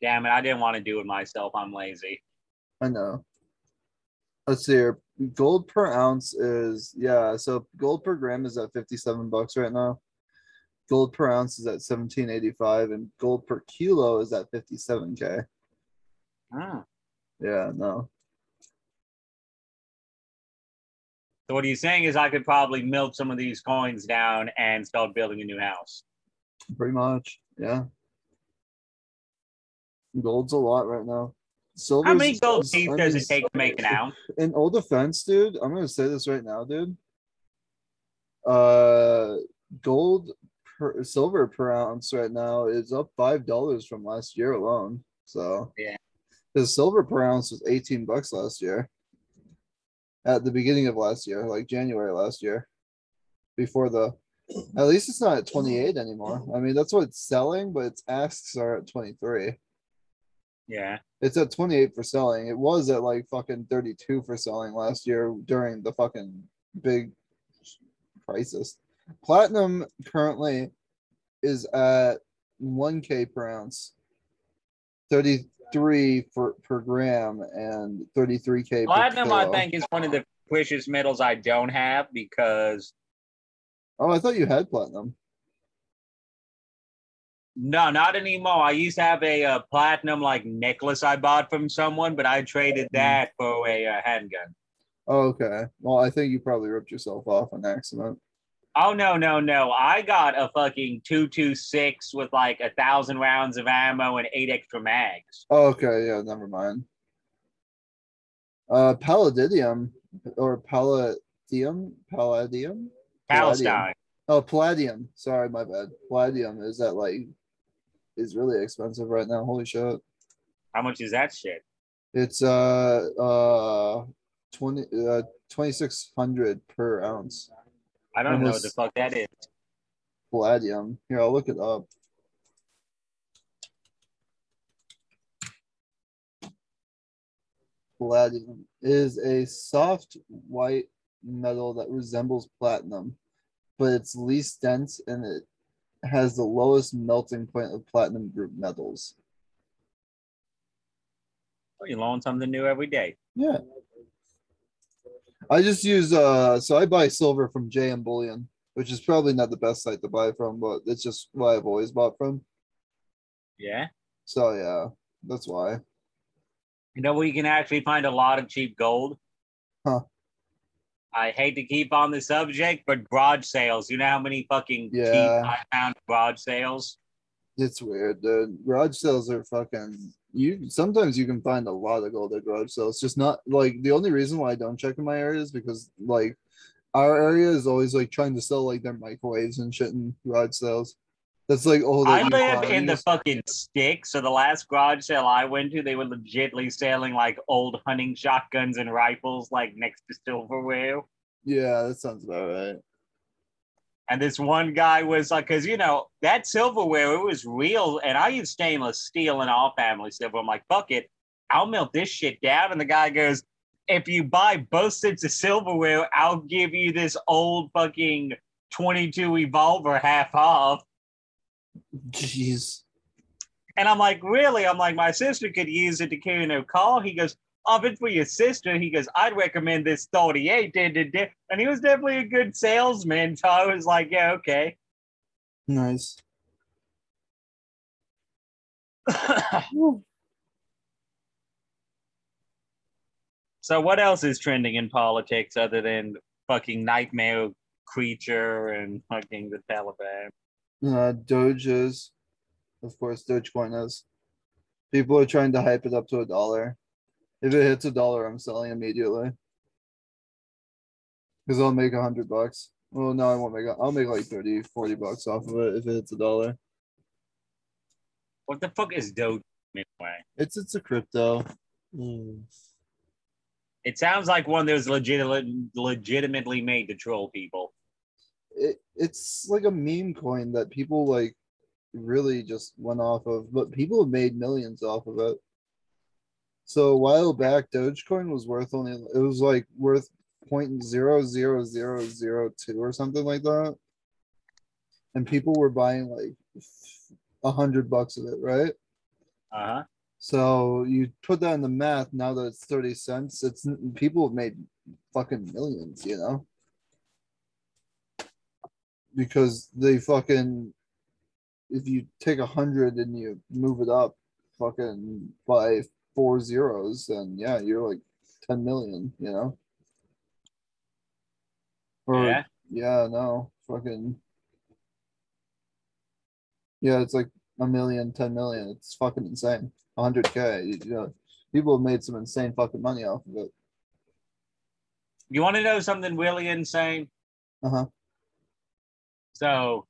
Damn it. I didn't want to do it myself. I'm lazy. I know. Let's see here. Gold per ounce is, yeah, so gold per gram is at $57 right now. Gold per ounce is at $17.85, and gold per kilo is at $57,000. Ah. Yeah, no. So So what he's saying is I could probably melt some of these coins down and start building a new house. Pretty much, yeah. Gold's a lot right now. Silver's, how many gold teeth does it take to make an ounce? In old defense, dude, I'm going to say this right now, dude. Silver per ounce right now is up $5 from last year alone. So yeah, the silver per ounce was $18 last year. At the beginning of last year, like January last year, before the, at least it's not at 28 anymore. I mean, that's what it's selling, but its asks are at 23. Yeah, it's at 28 for selling. It was at like fucking 32 for selling last year during the fucking big crisis. Platinum currently is at 1K per ounce, 33 per gram, and 33K. Platinum, I think, is one of the precious metals I don't have because. Oh, I thought you had platinum. No, not anymore. I used to have a platinum like necklace I bought from someone, but I traded that for a handgun. Oh, okay. Well, I think you probably ripped yourself off on accident. Oh, no. I got a fucking 226 with like 1,000 rounds of ammo and 8 extra mags. Oh, okay. Yeah, never mind. Palladium. Sorry, my bad. Palladium is that like is really expensive right now. Holy shit. How much is that shit? It's 2,600 per ounce. I don't know what the fuck that is. Palladium. Here, I'll look it up. Palladium is a soft white metal that resembles platinum, but it's least dense and it has the lowest melting point of platinum group metals. Well, you learn something new every day. Yeah. I just use, so I buy silver from JM Bullion, which is probably not the best site to buy from, but it's just what I've always bought from. Yeah. So, yeah, that's why. You know where you can actually find a lot of cheap gold? Huh. I hate to keep on the subject, but garage sales. You know how many fucking teeth I found garage sales? It's weird, dude. Garage sales are fucking... Sometimes you can find a lot of gold at garage sales. Just not, like, the only reason why I don't check in my area is because, like, our area is always, like, trying to sell, like, their microwaves and shit in garage sales. That's, like, all that you live find. In the fucking sticks, so the last garage sale I went to, they were legitly selling, like, old hunting shotguns and rifles, like, next to silverware. Yeah, that sounds about right. And this one guy was like, because, you know, that silverware, it was real. And I use stainless steel in all family silver. I'm like, fuck it. I'll melt this shit down. And the guy goes, if you buy both sets of silverware, I'll give you this old fucking 22 revolver half off. Jeez. And I'm like, really? I'm like, my sister could use it to carry no call. He goes, oh, if it's for your sister, he goes, I'd recommend this 38. And he was definitely a good salesman. So I was like, yeah, okay. Nice. So what else is trending in politics other than fucking nightmare creature and fucking the Taliban? Doge is. Of course, Dogecoin is. People are trying to hype it up to $1. If it hits $1, I'm selling immediately. Because I'll make $100. Well, no, I won't make it. I'll make like $30, $40 off of it if it hits $1. What the fuck is Doge anyway? It's a crypto. Mm. It sounds like one that was legitimately made to troll people. It's like a meme coin that people like really just went off of, but people have made millions off of it. So a while back, Dogecoin was worth 0.0002 or something like that, and people were buying like $100 of it, right? Uh huh. So you put that in the math. Now that it's 30 cents, it's people have made fucking millions, you know, because they fucking if you take 100 and you move it up, fucking by 4 zeros, and yeah, you're like 10 million, you know? Or, yeah. Yeah, no. Fucking. Yeah, it's like 1 million, 10 million. It's fucking insane. 100K. You know, people have made some insane fucking money off of it. You want to know something really insane? Uh-huh. So,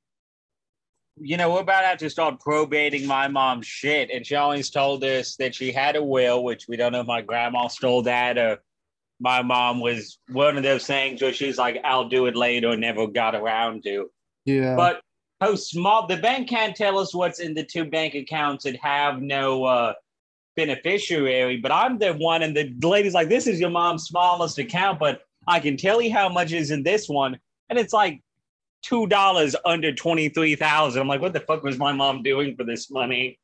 you know, we're about to have to start probating my mom's shit. And she always told us that she had a will, which we don't know if my grandma stole that or my mom was one of those things where she's like, I'll do it later, and never got around to. Yeah. But the bank can't tell us what's in the two bank accounts that have no beneficiary. But I'm the one, and the lady's like, this is your mom's smallest account, but I can tell you how much is in this one. And it's like, $2 under 23,000. I'm like, what the fuck was my mom doing for this money?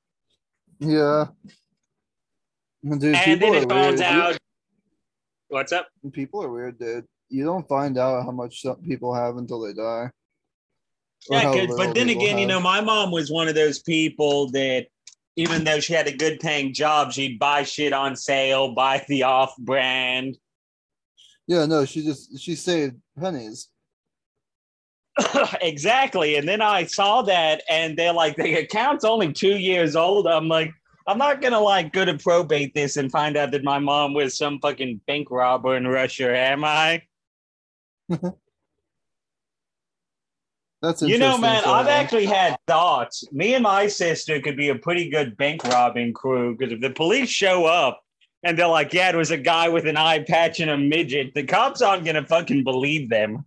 Yeah. Dude, and then it finds out. What's up? People are weird, dude. You don't find out how much people have until they die. Yeah, but then again, you know, my mom was one of those people that even though she had a good paying job, she'd buy shit on sale, buy the off brand. Yeah, no, she saved pennies. Exactly. And then I saw that and they're like, the account's only 2 years old. I'm like, I'm not going to like go to probate this and find out that my mom was some fucking bank robber in Russia, am I? That's interesting. You know, man, I've actually had thoughts. Me and my sister could be a pretty good bank robbing crew, because if the police show up and they're like, yeah, it was a guy with an eye patch and a midget, the cops aren't going to fucking believe them.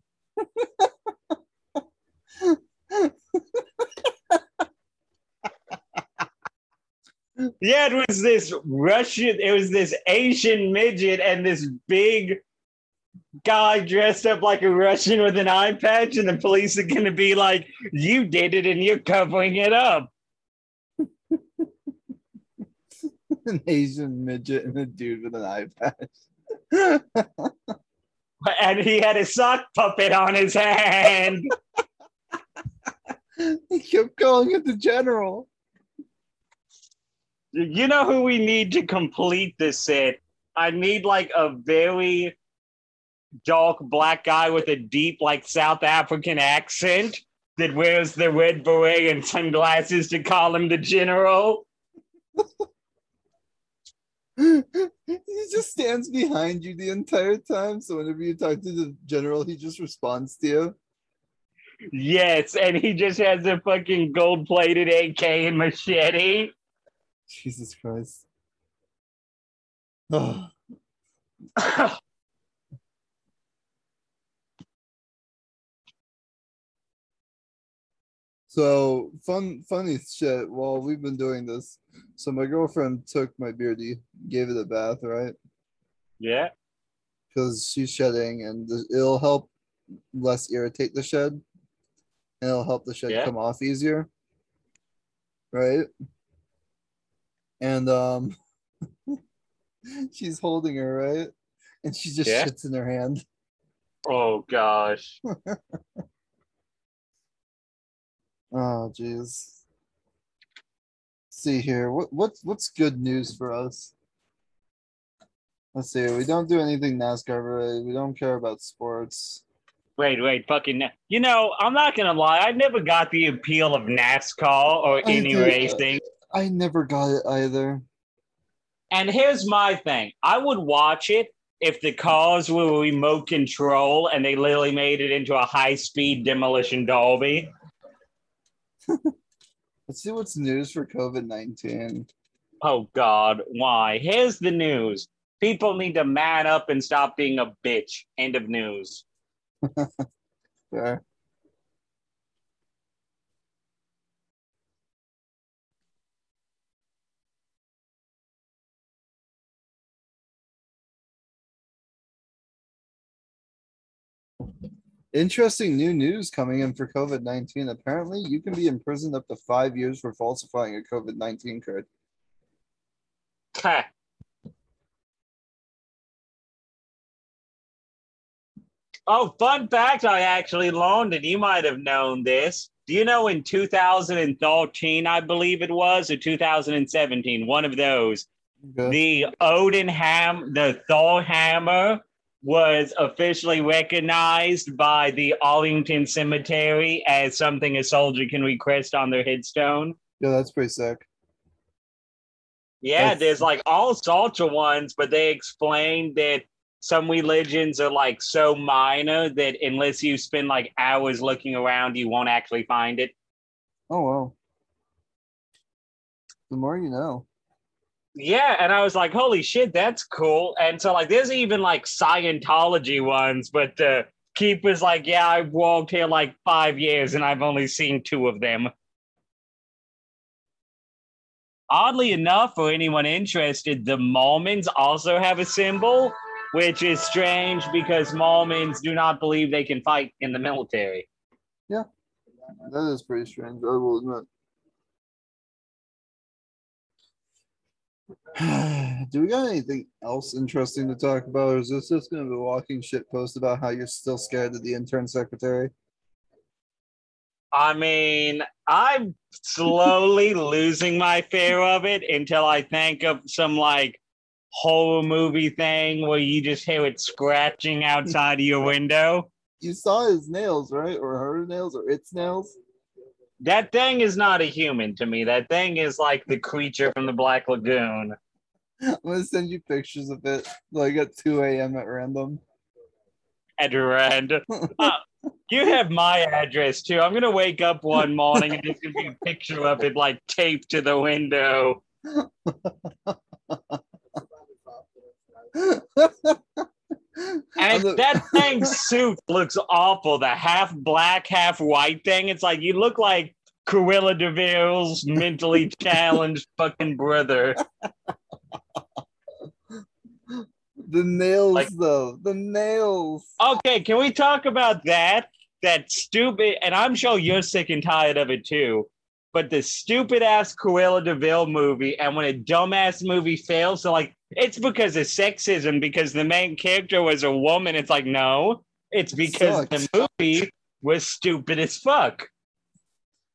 Yeah, it was this Russian, it was this Asian midget and this big guy dressed up like a Russian with an eye patch, and the police are going to be like, you did it and you're covering it up. An Asian midget and a dude with an eye patch. And he had a sock puppet on his hand. He kept calling it the general. You know who we need to complete this set? I need like a very dark black guy with a deep like South African accent that wears the red beret and sunglasses to call him the general. He just stands behind you the entire time. So whenever you talk to the general, he just responds to you. Yes, and he just has a fucking gold-plated AK and machete. Jesus Christ. Oh. So, funny shit, while we've been doing this, so my girlfriend took my beardie, gave it a bath, right? Yeah. Because she's shedding, and it'll help less irritate the shed. And it'll help the shed come off easier, right? And she's holding her, right? And she just shits in her hand. Oh, gosh. Oh, jeez. See here. What's good news for us? Let's see. We don't do anything NASCAR related. We don't care about sports. Wait, fucking, you know, I'm not going to lie. I never got the appeal of NASCAR or any racing. I never got it either. And here's my thing. I would watch it if the cars were remote control and they literally made it into a high-speed demolition derby. Let's see what's news for COVID-19. Oh, God, why? Here's the news. People need to man up and stop being a bitch. End of news. Yeah. Interesting new news coming in for COVID-19. Apparently, you can be imprisoned up to 5 years for falsifying a COVID-19 card. Ha. Oh, fun fact, I actually learned, and you might have known this. Do you know in 2013, I believe it was, or 2017, one of those, the Odin Hammer, the Thor Hammer was officially recognized by the Arlington Cemetery as something a soldier can request on their headstone. Yeah, that's pretty sick. Yeah, there's like all sorts of ones, but they explained that some religions are like so minor that unless you spend like hours looking around, you won't actually find it. Oh, wow. The more you know. Yeah, and I was like, holy shit, that's cool. And so, like, there's even, like, Scientology ones, but Keeper's like, yeah, I've walked here, like, 5 years, and I've only seen 2 of them. Oddly enough, for anyone interested, the Mormons also have a symbol, which is strange because Mormons do not believe they can fight in the military. Yeah, that is pretty strange, I will admit. Do we got anything else interesting to talk about, or is this just going to be a walking shit post about how you're still scared of the intern secretary? I mean, I'm slowly losing my fear of it until I think of some like horror movie thing where you just hear it scratching outside of your window. You saw his nails, right? Or her nails, or its nails? That thing is not a human to me. That thing is like the creature from the Black Lagoon. I'm going to send you pictures of it like at 2 a.m. at random. At random. You have my address too. I'm going to wake up one morning and there's going to be a picture of it like taped to the window. And that thing's suit looks awful. The half black, half white thing. It's like, you look like Cruella de Vil's mentally challenged fucking brother. The nails, like, though. The nails. Okay, can we talk about that? That stupid, and I'm sure you're sick and tired of it too, but the stupid-ass Cruella de Vil movie, and when a dumbass movie fails, they're like, it's because of sexism, because the main character was a woman. It's like, no, it's because the movie was stupid as fuck.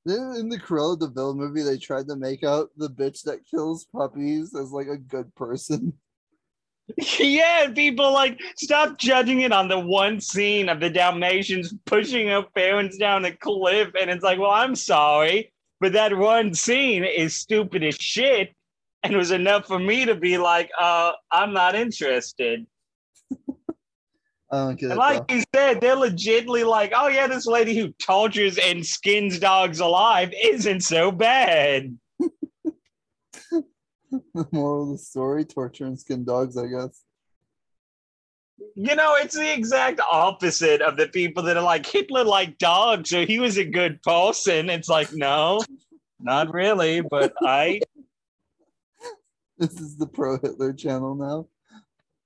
In the Cruella de Vil movie, they tried to make out the bitch that kills puppies as, like, a good person. Yeah, people, like, stop judging it on the one scene of the Dalmatians pushing her parents down a cliff, and it's like, well, I'm sorry, but that one scene is stupid as shit. And it was enough for me to be like, I'm not interested. And like you said, they're legitimately like, oh yeah, this lady who tortures and skins dogs alive isn't so bad. The moral of the story, torture and skin dogs, I guess. You know, it's the exact opposite of the people that are like, Hitler liked dogs, so he was a good person. It's like, no, not really, but I... This is the pro-Hitler channel now.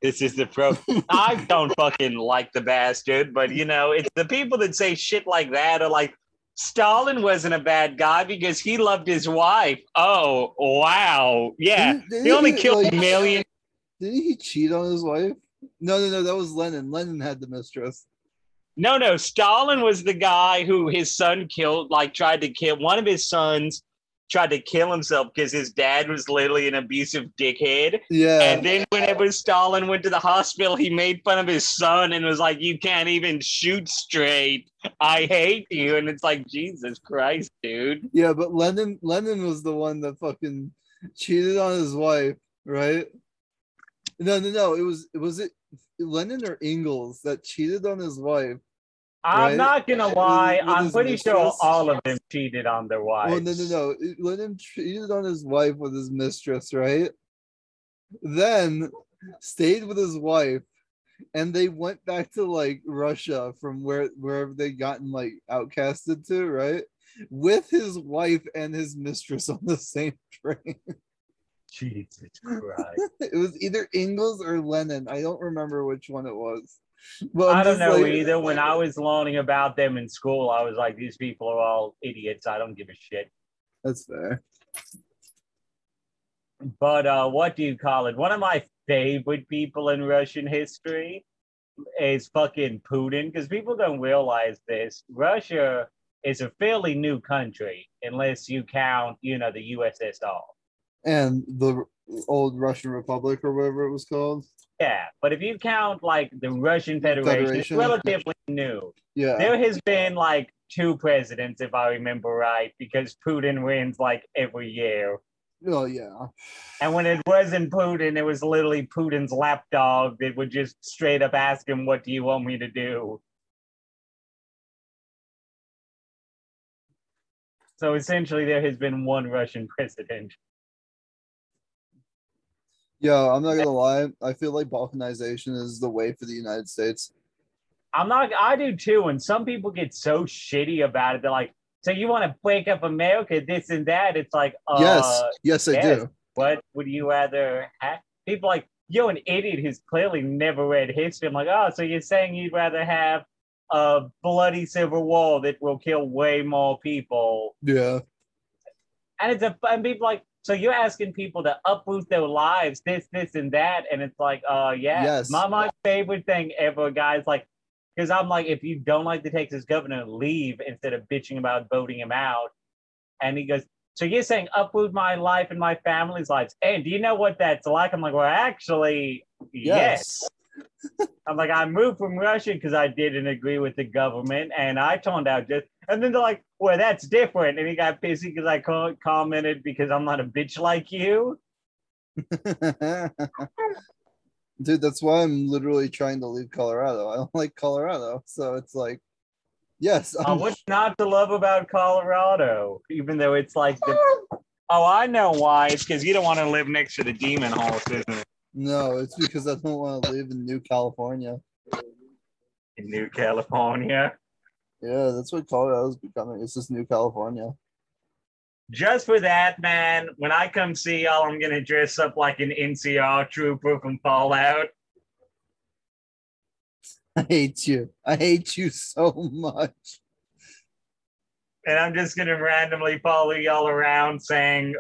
This is the pro... I don't fucking like the bastard, but, you know, it's the people that say shit like that are like, Stalin wasn't a bad guy because he loved his wife. Oh, wow. Yeah. He only killed a million. Didn't he cheat on his wife? No. That was Lenin. Lenin had the mistress. No. Stalin was the guy who his son killed, like tried to kill one of his sons. Tried to kill himself because his dad was literally an abusive dickhead. Yeah. And then whenever Stalin went to the hospital, he made fun of his son and was like, you can't even shoot straight. I hate you. And it's like, Jesus Christ, dude. Yeah, but Lenin was the one that fucking cheated on his wife, right? No. Was it Lenin or Engels that cheated on his wife? I'm not going to lie. I'm pretty sure all of them cheated on their wives. Well, no. Lenin cheated on his wife with his mistress, right? Then stayed with his wife, and they went back to, like, Russia from wherever they gotten, like, outcasted to, right? With his wife and his mistress on the same train. Jesus Christ. It was either Engels or Lenin. I don't remember which one it was. Well, I don't know either. When I was learning about them in school, I was like, these people are all idiots. I don't give a shit. That's fair. But what do you call it? One of my favorite people in Russian history is fucking Putin, because people don't realize this. Russia is a fairly new country, unless you count, the USSR. And the old Russian Republic or whatever it was called. Yeah, but if you count like the Russian Federation, it's relatively new. Yeah, there has been like two presidents, if I remember right, because Putin wins like every year. Oh yeah. And when it wasn't Putin, it was literally Putin's lapdog that would just straight up ask him, "What do you want me to do?" So essentially, there has been one Russian president. Yeah, I'm not gonna lie. I feel like balkanization is the way for the United States. I do too, and some people get so shitty about it. They're like, "So you want to break up America, this and that?" It's like, yes, I do. What would you rather have? People are like, "You're an idiot who's clearly never read history." I'm like, "Oh, so you're saying you'd rather have a bloody civil war that will kill way more people?" Yeah. And people are like, "So you're asking people to uproot their lives, this and that?" And it's like, yes. My favorite thing ever, guys, like. Because I'm like, if you don't like the Texas governor, leave instead of bitching about voting him out. And he goes, "So you're saying uproot my life and my family's lives. And do you know what that's like?" I'm like, "Well, actually, yes. I'm like, "I moved from Russia because I didn't agree with the government. And I turned out just..." And then they're like, "Well, that's different." And he got pissy because I commented because I'm not a bitch like you. Dude, that's why I'm literally trying to leave Colorado. I don't like Colorado, so it's like, yes. What's not to love about Colorado? Even though it's like, I know why. It's because you don't want to live next to the demon horse, isn't it? No, it's because I don't want to live in New California. In New California? Yeah, that's what Colorado's becoming. It's just New California. Just for that, man, when I come see y'all, I'm going to dress up like an NCR trooper from Fallout. I hate you. I hate you so much. And I'm just going to randomly follow y'all around saying,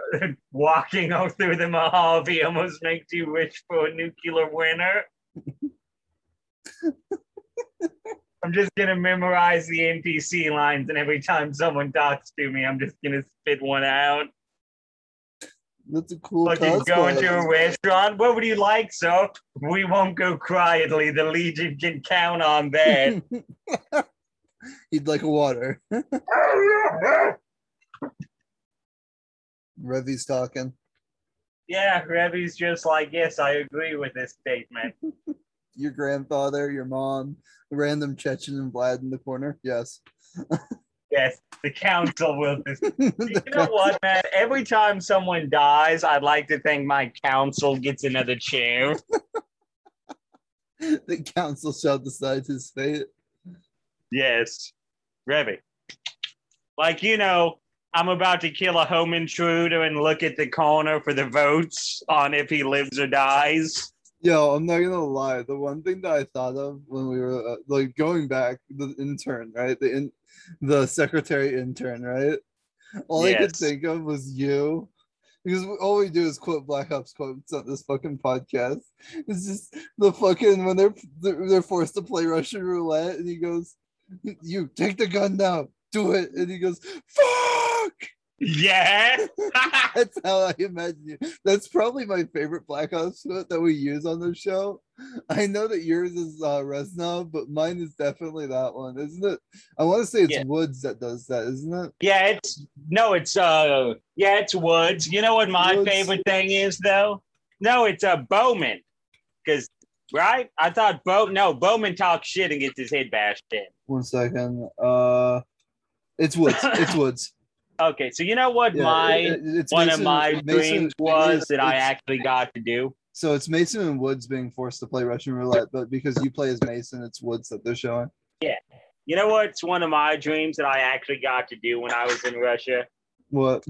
"Walking all through the Mojave almost makes you wish for a nuclear winter." I'm just going to memorize the NPC lines, and every time someone talks to me, I'm just going to spit one out. That's a cool cosplay. Go into a restaurant. "What would you like, sir?" "We won't go quietly. The Legion can count on that." He'd like a water. Revy's talking. Yeah, Revy's just like, "Yes, I agree with this statement." Your grandfather, your mom, the random Chechen and Vlad in the corner. Yes. Yes, the council will. You know what, man? Every time someone dies, I'd like to think my council gets another chair. The council shall decide his fate. Yes. Revy. Like, you know, I'm about to kill a home intruder and look at the corner for the votes on if he lives or dies. Yo, I'm not gonna lie. The one thing that I thought of when we were like going back, the intern, right? The secretary intern, right? All I could think of was you, because all we do is quote Black Ops quotes on this fucking podcast. It's just the fucking when they're forced to play Russian roulette, and he goes, "You take the gun now, do it," and he goes, "Fuck." Yeah, that's how I imagine you. That's probably my favorite Black Ops quote that we use on the show. I know that yours is Reznov, but mine is definitely that one, isn't it? I want to say it's Woods that does that, isn't it? Yeah, it's Woods. You know what my favorite thing is though? No, it's Bowman, because right? I thought Bowman talks shit and gets his head bashed in. One second, it's Woods. It's Woods. Okay, so you know what one of my dreams that I actually got to do? So it's Mason and Woods being forced to play Russian roulette, but because you play as Mason, it's Woods that they're showing. Yeah. You know what's one of my dreams that I actually got to do when I was in Russia? What?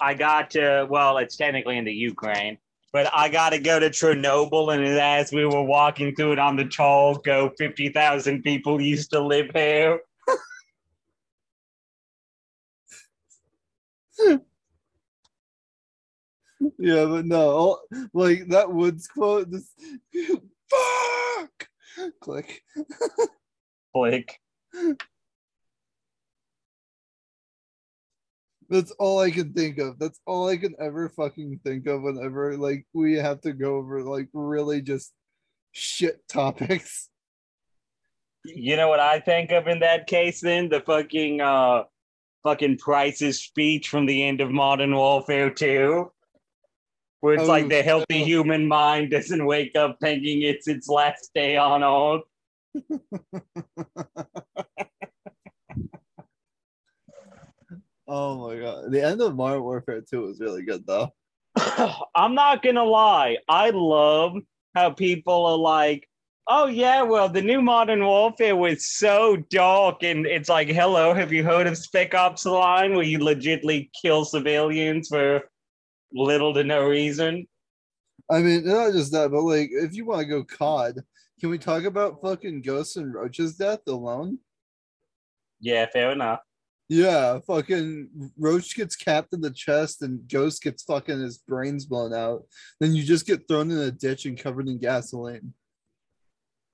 I got to, well, it's technically in the Ukraine, but I got to go to Chernobyl, and as we were walking through it on the toll, 50,000 people used to live here. Yeah, but no, like that Woods quote, just fuck, click, click. That's all I can think of. That's all I can ever fucking think of whenever, like, we have to go over, like, really just shit topics. You know what I think of in that case, then? The fucking, fucking Price's speech from the end of Modern Warfare 2, where it's like the healthy human mind doesn't wake up thinking it's its last day on Earth. Oh my god, the end of Modern Warfare 2 was really good though. I'm not gonna lie, I love how people are like, oh yeah, well the new Modern Warfare was so dark, and it's like, hello, have you heard of Spec Ops Line, where you legitimately kill civilians for little to no reason? I mean, not just that, but like, if you want to go COD, can we talk about fucking Ghosts and Roach's death alone? Yeah, fair enough. Yeah, fucking Roach gets capped in the chest and Ghost gets fucking his brains blown out. Then you just get thrown in a ditch and covered in gasoline.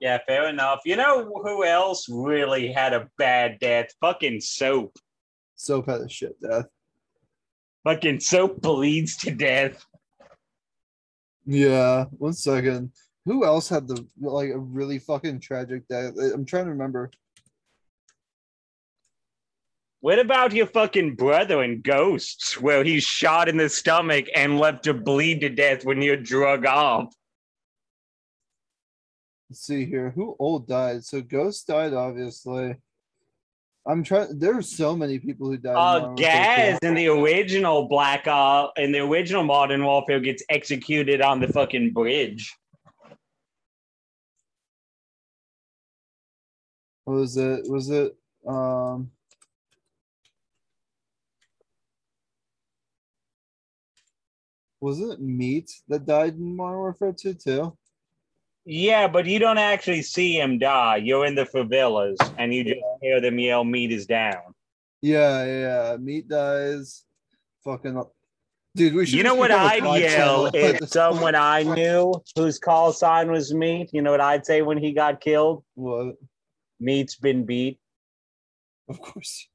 Yeah, fair enough. You know who else really had a bad death? Fucking Soap. Soap had a shit death. Fucking Soap bleeds to death. Yeah, one second. Who else had the like a really fucking tragic death? I'm trying to remember. What about your fucking brother in Ghosts, where he's shot in the stomach and left to bleed to death when you're drug off? Let's see here. Who all died? So Ghost died, obviously. I'm trying. There are so many people who died. Gaz in the original Black Ops, in the original Modern Warfare, gets executed on the fucking bridge. What was it? Was it? Was it Meat that died in Modern Warfare 2 too? Yeah, but you don't actually see him die. You're in the favelas, and you just hear them yell, Meat is down. Yeah. Meat dies. Fucking... Dude, we should... You know what I'd yell if someone I knew whose call sign was Meat? You know what I'd say when he got killed? What? Meat's been beat. Of course.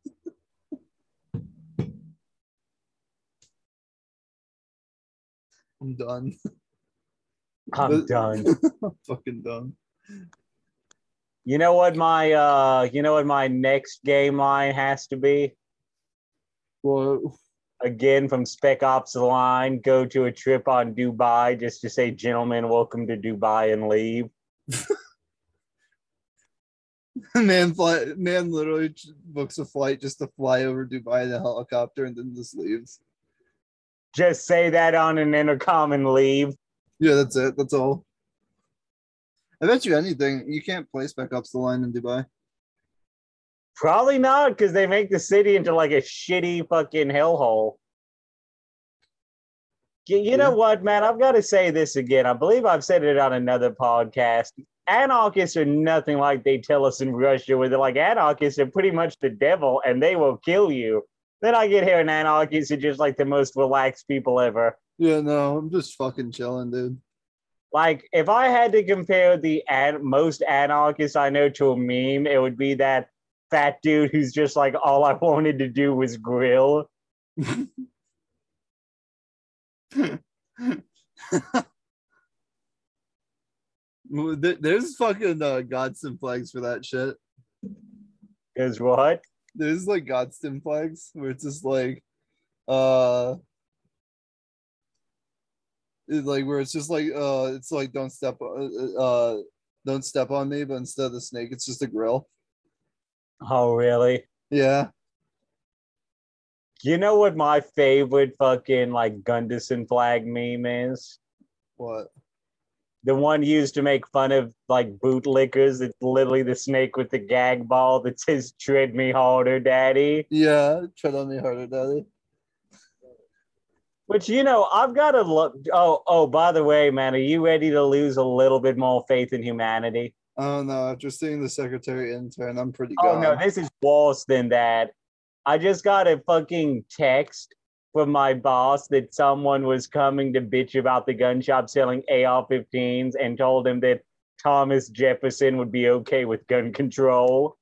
I'm done. I'm fucking done. You know what my next game line has to be? Well, again from Spec Ops Line, go to a trip on Dubai just to say, gentlemen, welcome to Dubai, and leave. Man literally books a flight just to fly over Dubai in a helicopter and then just leaves. Just say that on an intercom and leave. Yeah, that's it. That's all. I bet you anything, you can't play Spec Ops the Line in Dubai. Probably not, because they make the city into like a shitty fucking hellhole. You know what, man? I've got to say this again. I believe I've said it on another podcast. Anarchists are nothing like they tell us in Russia, where they're like, anarchists are pretty much the devil and they will kill you. Then I get here and anarchists are just like the most relaxed people ever. Yeah, no, I'm just fucking chilling, dude. Like, if I had to compare the most anarchists I know to a meme, it would be that fat dude who's just like, all I wanted to do was grill. There's fucking Godson flags for that shit. There's what? There's like Godson flags where it's just like, it's like don't step on me, but instead of the snake, it's just a grill. Oh really? Yeah. You know what my favorite fucking like Gunderson flag meme is? What? The one used to make fun of like bootlickers. It's literally the snake with the gag ball that says, tread me harder, daddy. Yeah, tread on me harder, daddy. Which, you know, I've got to look. Oh, by the way, man, are you ready to lose a little bit more faith in humanity? Oh, no, after seeing the secretary intern, I'm pretty gone. Oh, no, this is worse than that. I just got a fucking text from my boss that someone was coming to bitch about the gun shop selling AR-15s and told him that Thomas Jefferson would be okay with gun control.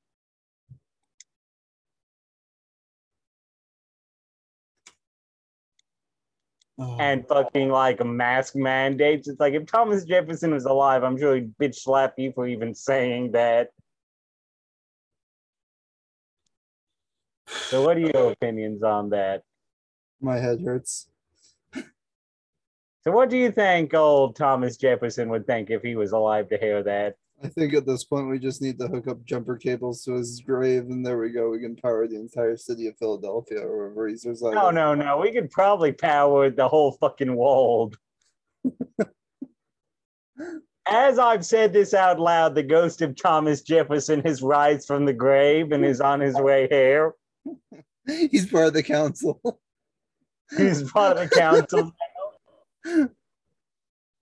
and fucking like mask mandates. It's like, if Thomas Jefferson was alive, I'm sure he'd bitch slap you for even saying that. So what are your opinions on that? My head hurts. So what do you think old Thomas Jefferson would think if he was alive to hear that? I think at this point we just need to hook up jumper cables to his grave, and there we go. We can power the entire city of Philadelphia or wherever he's residing. No, no, no. We could probably power the whole fucking world. As I've said this out loud, the ghost of Thomas Jefferson has risen from the grave and is on his way here. He's part of the council. He's part of the council now.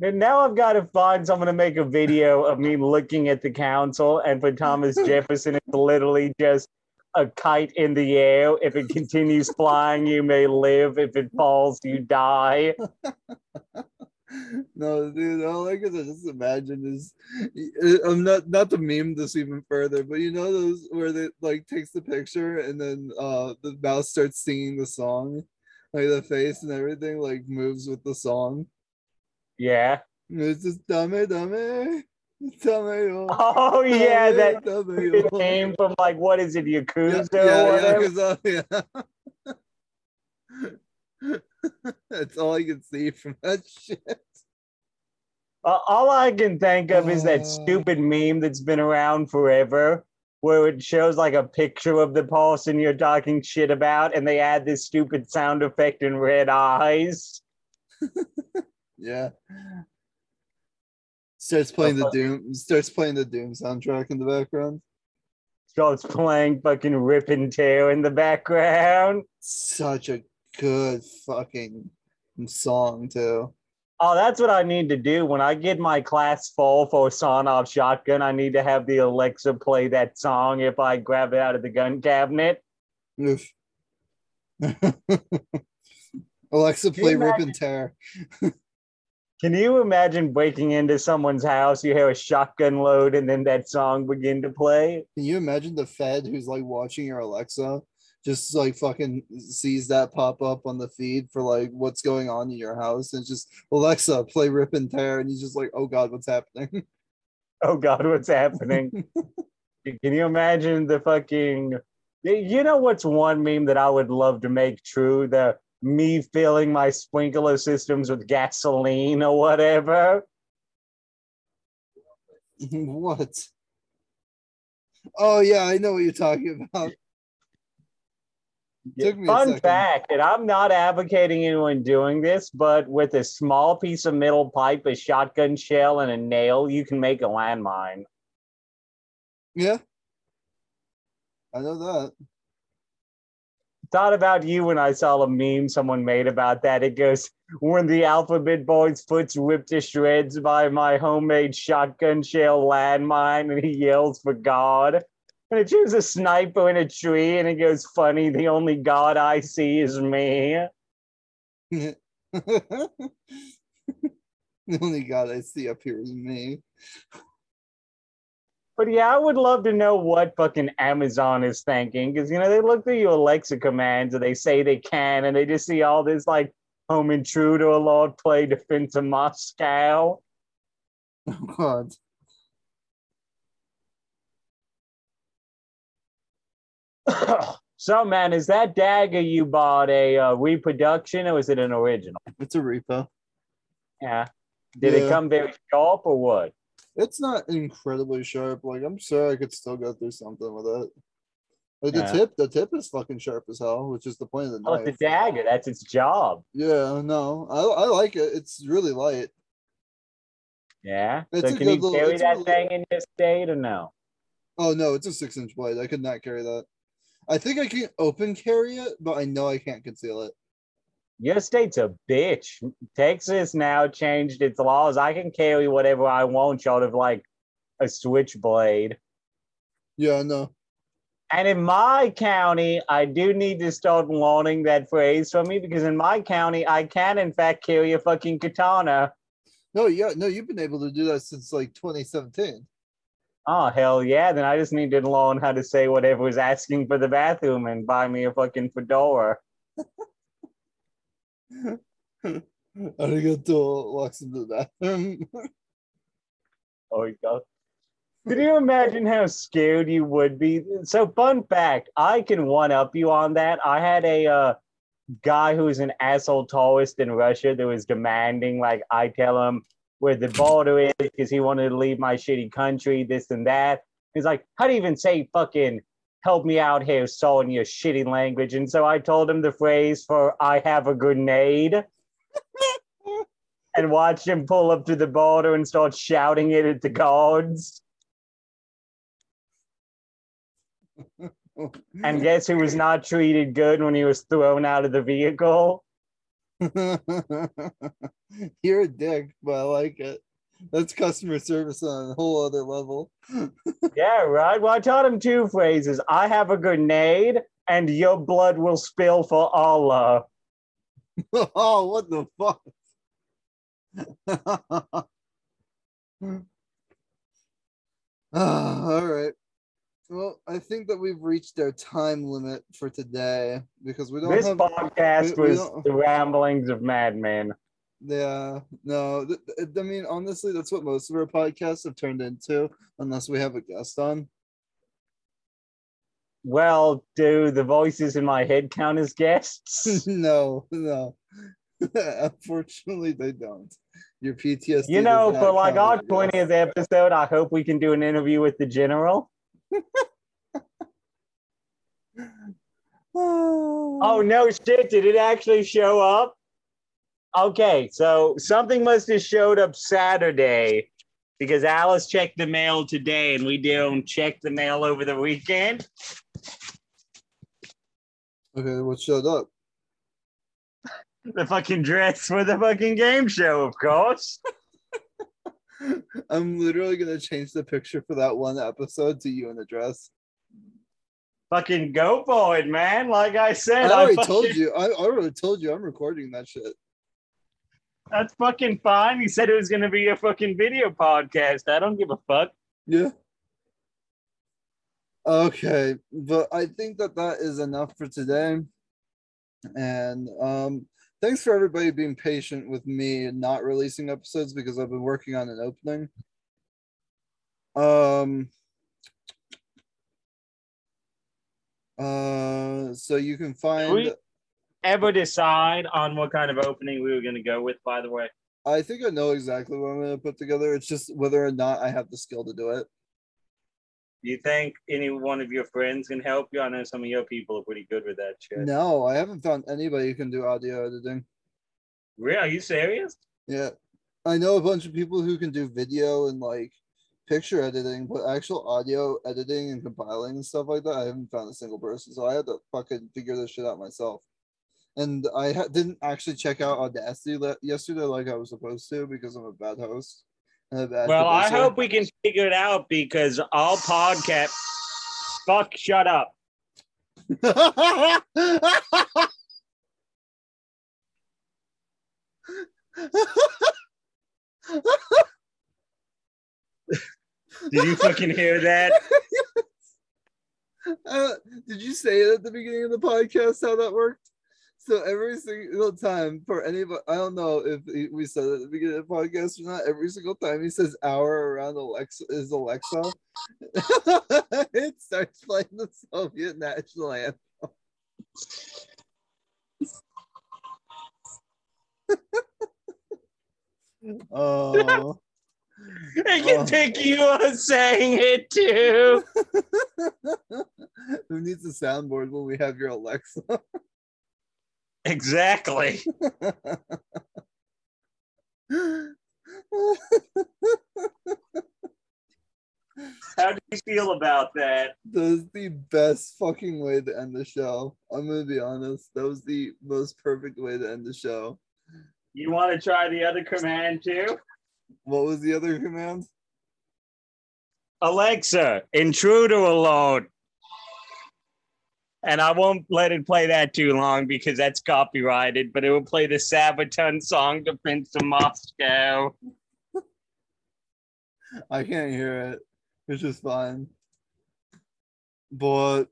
And now I've got to find someone to make a video of me looking at the council, and for Thomas Jefferson, it's literally just a kite in the air. If it continues flying, you may live. If it falls, you die. No, dude, all I can just imagine is, I'm not to meme this even further, but you know those where they like takes the picture and then the mouse starts singing the song, like the face and everything like moves with the song. Yeah. It's just dummy. Oh yeah, that came from like, what is it, Yakuza? Yeah, yeah. That's all I can see from that shit. All I can think of is that stupid meme that's been around forever, where it shows like a picture of the person you're talking shit about, and they add this stupid sound effect and red eyes. Yeah. Starts playing the Doom soundtrack in the background. Starts playing fucking Rip and Tear in the background. Such a good fucking song too. Oh, that's what I need to do when I get my class full for sawn-off shotgun. I need to have the Alexa play that song if I grab it out of the gun cabinet. Oof. Alexa, play Rip and Tear. Can you imagine breaking into someone's house, you hear a shotgun load, and then that song begin to play? Can you imagine the Fed who's like watching your Alexa just like fucking sees that pop up on the feed for like what's going on in your house, and it's just, Alexa, play Rip and Tear, and he's just like, oh God, what's happening? Oh God, what's happening? Can you imagine the fucking, you know what's one meme that I would love to make true? The me filling my sprinkler systems with gasoline or whatever. What? Oh yeah, I know what you're talking about. Yeah. Fun fact, and I'm not advocating anyone doing this, but with a small piece of metal pipe, a shotgun shell, and a nail, you can make a landmine. Yeah, I know that. Thought about you when I saw a meme someone made about that. It goes, when the Alphabet Boy's foot's ripped to shreds by my homemade shotgun shell landmine, and he yells for God. And it shows a sniper in a tree, and it goes, funny, the only God I see is me. The only God I see up here is me. But yeah, I would love to know what fucking Amazon is thinking, because, you know, they look through your Alexa commands and they say they can, and they just see all this like home intruder, Lord, play Defense of Moscow. Oh God. So, man, is that dagger you bought a reproduction, or is it an original? It's a repo. Yeah. Did it come very sharp or what? It's not incredibly sharp. Like, I'm sure I could still go through something with it. Like the tip is fucking sharp as hell, which is the point of the knife. Oh, it's a dagger. That's its job. Yeah, no, I like it. It's really light. Yeah. It's so, can you carry that thing in your state or no? Oh no, it's a 6-inch blade. I could not carry that. I think I can open carry it, but I know I can't conceal it. Your state's a bitch. Texas now changed its laws. I can carry whatever I want, short of like a switchblade. Yeah, I know. And in my county, I do need to start wanting that phrase from me, because in my county, I can in fact carry a fucking katana. No, yeah, no, you've been able to do that since like 2017. Oh, hell yeah. Then I just need to learn how to say whatever was asking for the bathroom and buy me a fucking fedora. Arigato walks into the bathroom. Oh, you go. Can you imagine how scared you would be? So, fun fact, I can one-up you on that. I had a guy who was an asshole tourist in Russia that was demanding, like, I tell him where the border is because he wanted to leave my shitty country, this and that. He's like, how do you even say fucking help me out here, Saul, in your shitty language? And so I told him the phrase for I have a grenade. And watched him pull up to the border and start shouting it at the guards. And guess who was not treated good when he was thrown out of the vehicle? You're a dick, but I like it. That's customer service on a whole other level. Yeah, right? Well, I taught him two phrases. I have a grenade, and your blood will spill for Allah. Oh, what the fuck? All right. Well, I think that we've reached our time limit for today because we don't. This podcast was the ramblings of madmen. Yeah, no, I mean, honestly, that's what most of our podcasts have turned into, unless we have a guest on. Well, do the voices in my head count as guests? No. Unfortunately, they don't. Your PTSD. You know, for like our 20th episode, I hope we can do an interview with the general. Oh, no shit. Did it actually show up? Okay, so something must have showed up Saturday because Alice checked the mail today and we don't check the mail over the weekend. Okay, what showed up? The fucking dress for the fucking game show, of course. I'm literally going to change the picture for that one episode to you in a dress. Fucking go for it, man. Like I said, I already told you I'm recording that shit. That's fucking fine. You said it was going to be a fucking video podcast. I don't give a fuck. Yeah. Okay. But I think that is enough for today. And, thanks for everybody being patient with me and not releasing episodes because I've been working on an opening. So you can find... Did we ever decide on what kind of opening we were going to go with, by the way? I think I know exactly what I'm going to put together. It's just whether or not I have the skill to do it. Do you think any one of your friends can help you? I know some of your people are pretty good with that shit. No, I haven't found anybody who can do audio editing. Really? Are you serious? Yeah. I know a bunch of people who can do video and, like, picture editing, but actual audio editing and compiling and stuff like that, I haven't found a single person, so I had to fucking figure this shit out myself. And I didn't actually check out Audacity yesterday like I was supposed to because I'm a bad host. Well, I hope we can figure it out because all podcast... Fuck, shut up. Did you fucking hear that? Did you say it at the beginning of the podcast how that worked? So every single time for anybody, I don't know if we said it at the beginning of the podcast or not, every single time he says hour around Alexa is Alexa, it starts playing the Soviet national anthem. Oh. It can take you on saying it too. Who needs a soundboard when we have your Alexa? Exactly. How do you feel about that? That was the best fucking way to end the show. I'm going to be honest. That was the most perfect way to end the show. You want to try the other command too? What was the other command? Alexa, intruder alert. And I won't let it play that too long because that's copyrighted, but it will play the Sabaton song, Defense of Moscow. I can't hear it, which is fine. But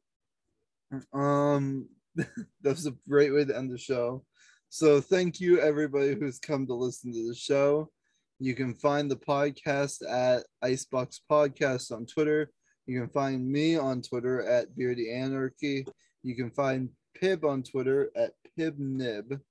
that's a great way to end the show. So thank you, everybody who's come to listen to the show. You can find the podcast at Icebox Podcast on Twitter. You can find me on Twitter at Beardy Anarchy. You can find Pib on Twitter at PibNib.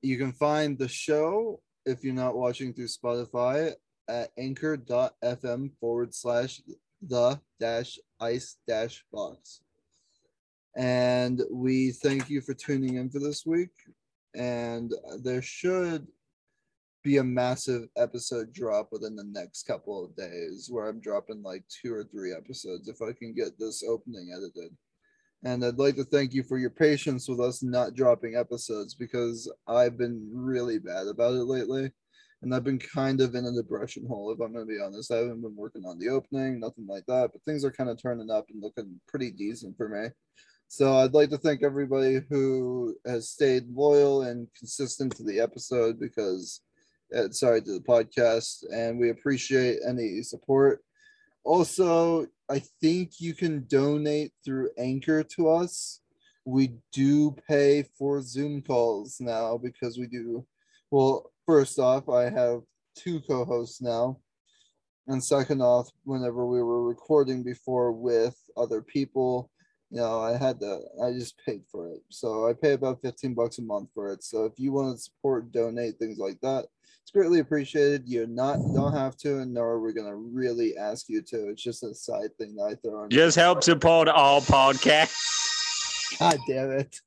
You can find the show, if you're not watching through Spotify, at anchor.fm/the-ice-box. And we thank you for tuning in for this week. And there should be a massive episode drop within the next couple of days where I'm dropping like 2 or 3 episodes if I can get this opening edited. And I'd like to thank you for your patience with us not dropping episodes, because I've been really bad about it lately. And I've been kind of in a depression hole, if I'm going to be honest. I haven't been working on the opening, nothing like that. But things are kind of turning up and looking pretty decent for me. So I'd like to thank everybody who has stayed loyal and consistent to the episode, because, to the podcast. And we appreciate any support. Also, I think you can donate through Anchor to us. We do pay for Zoom calls now because we do. Well, first off, I have 2 co-hosts now. And second off, whenever we were recording before with other people, you know, I just paid for it. So I pay about $15 a month for it. So if you want to support, donate, things like that, it's greatly appreciated. You don't have to, and nor are we going to really ask you to. It's just a side thing that I throw in. Just help support all podcasts. God damn it.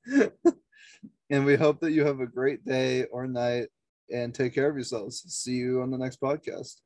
And we hope that you have a great day or night, and take care of yourselves. See you on the next podcast.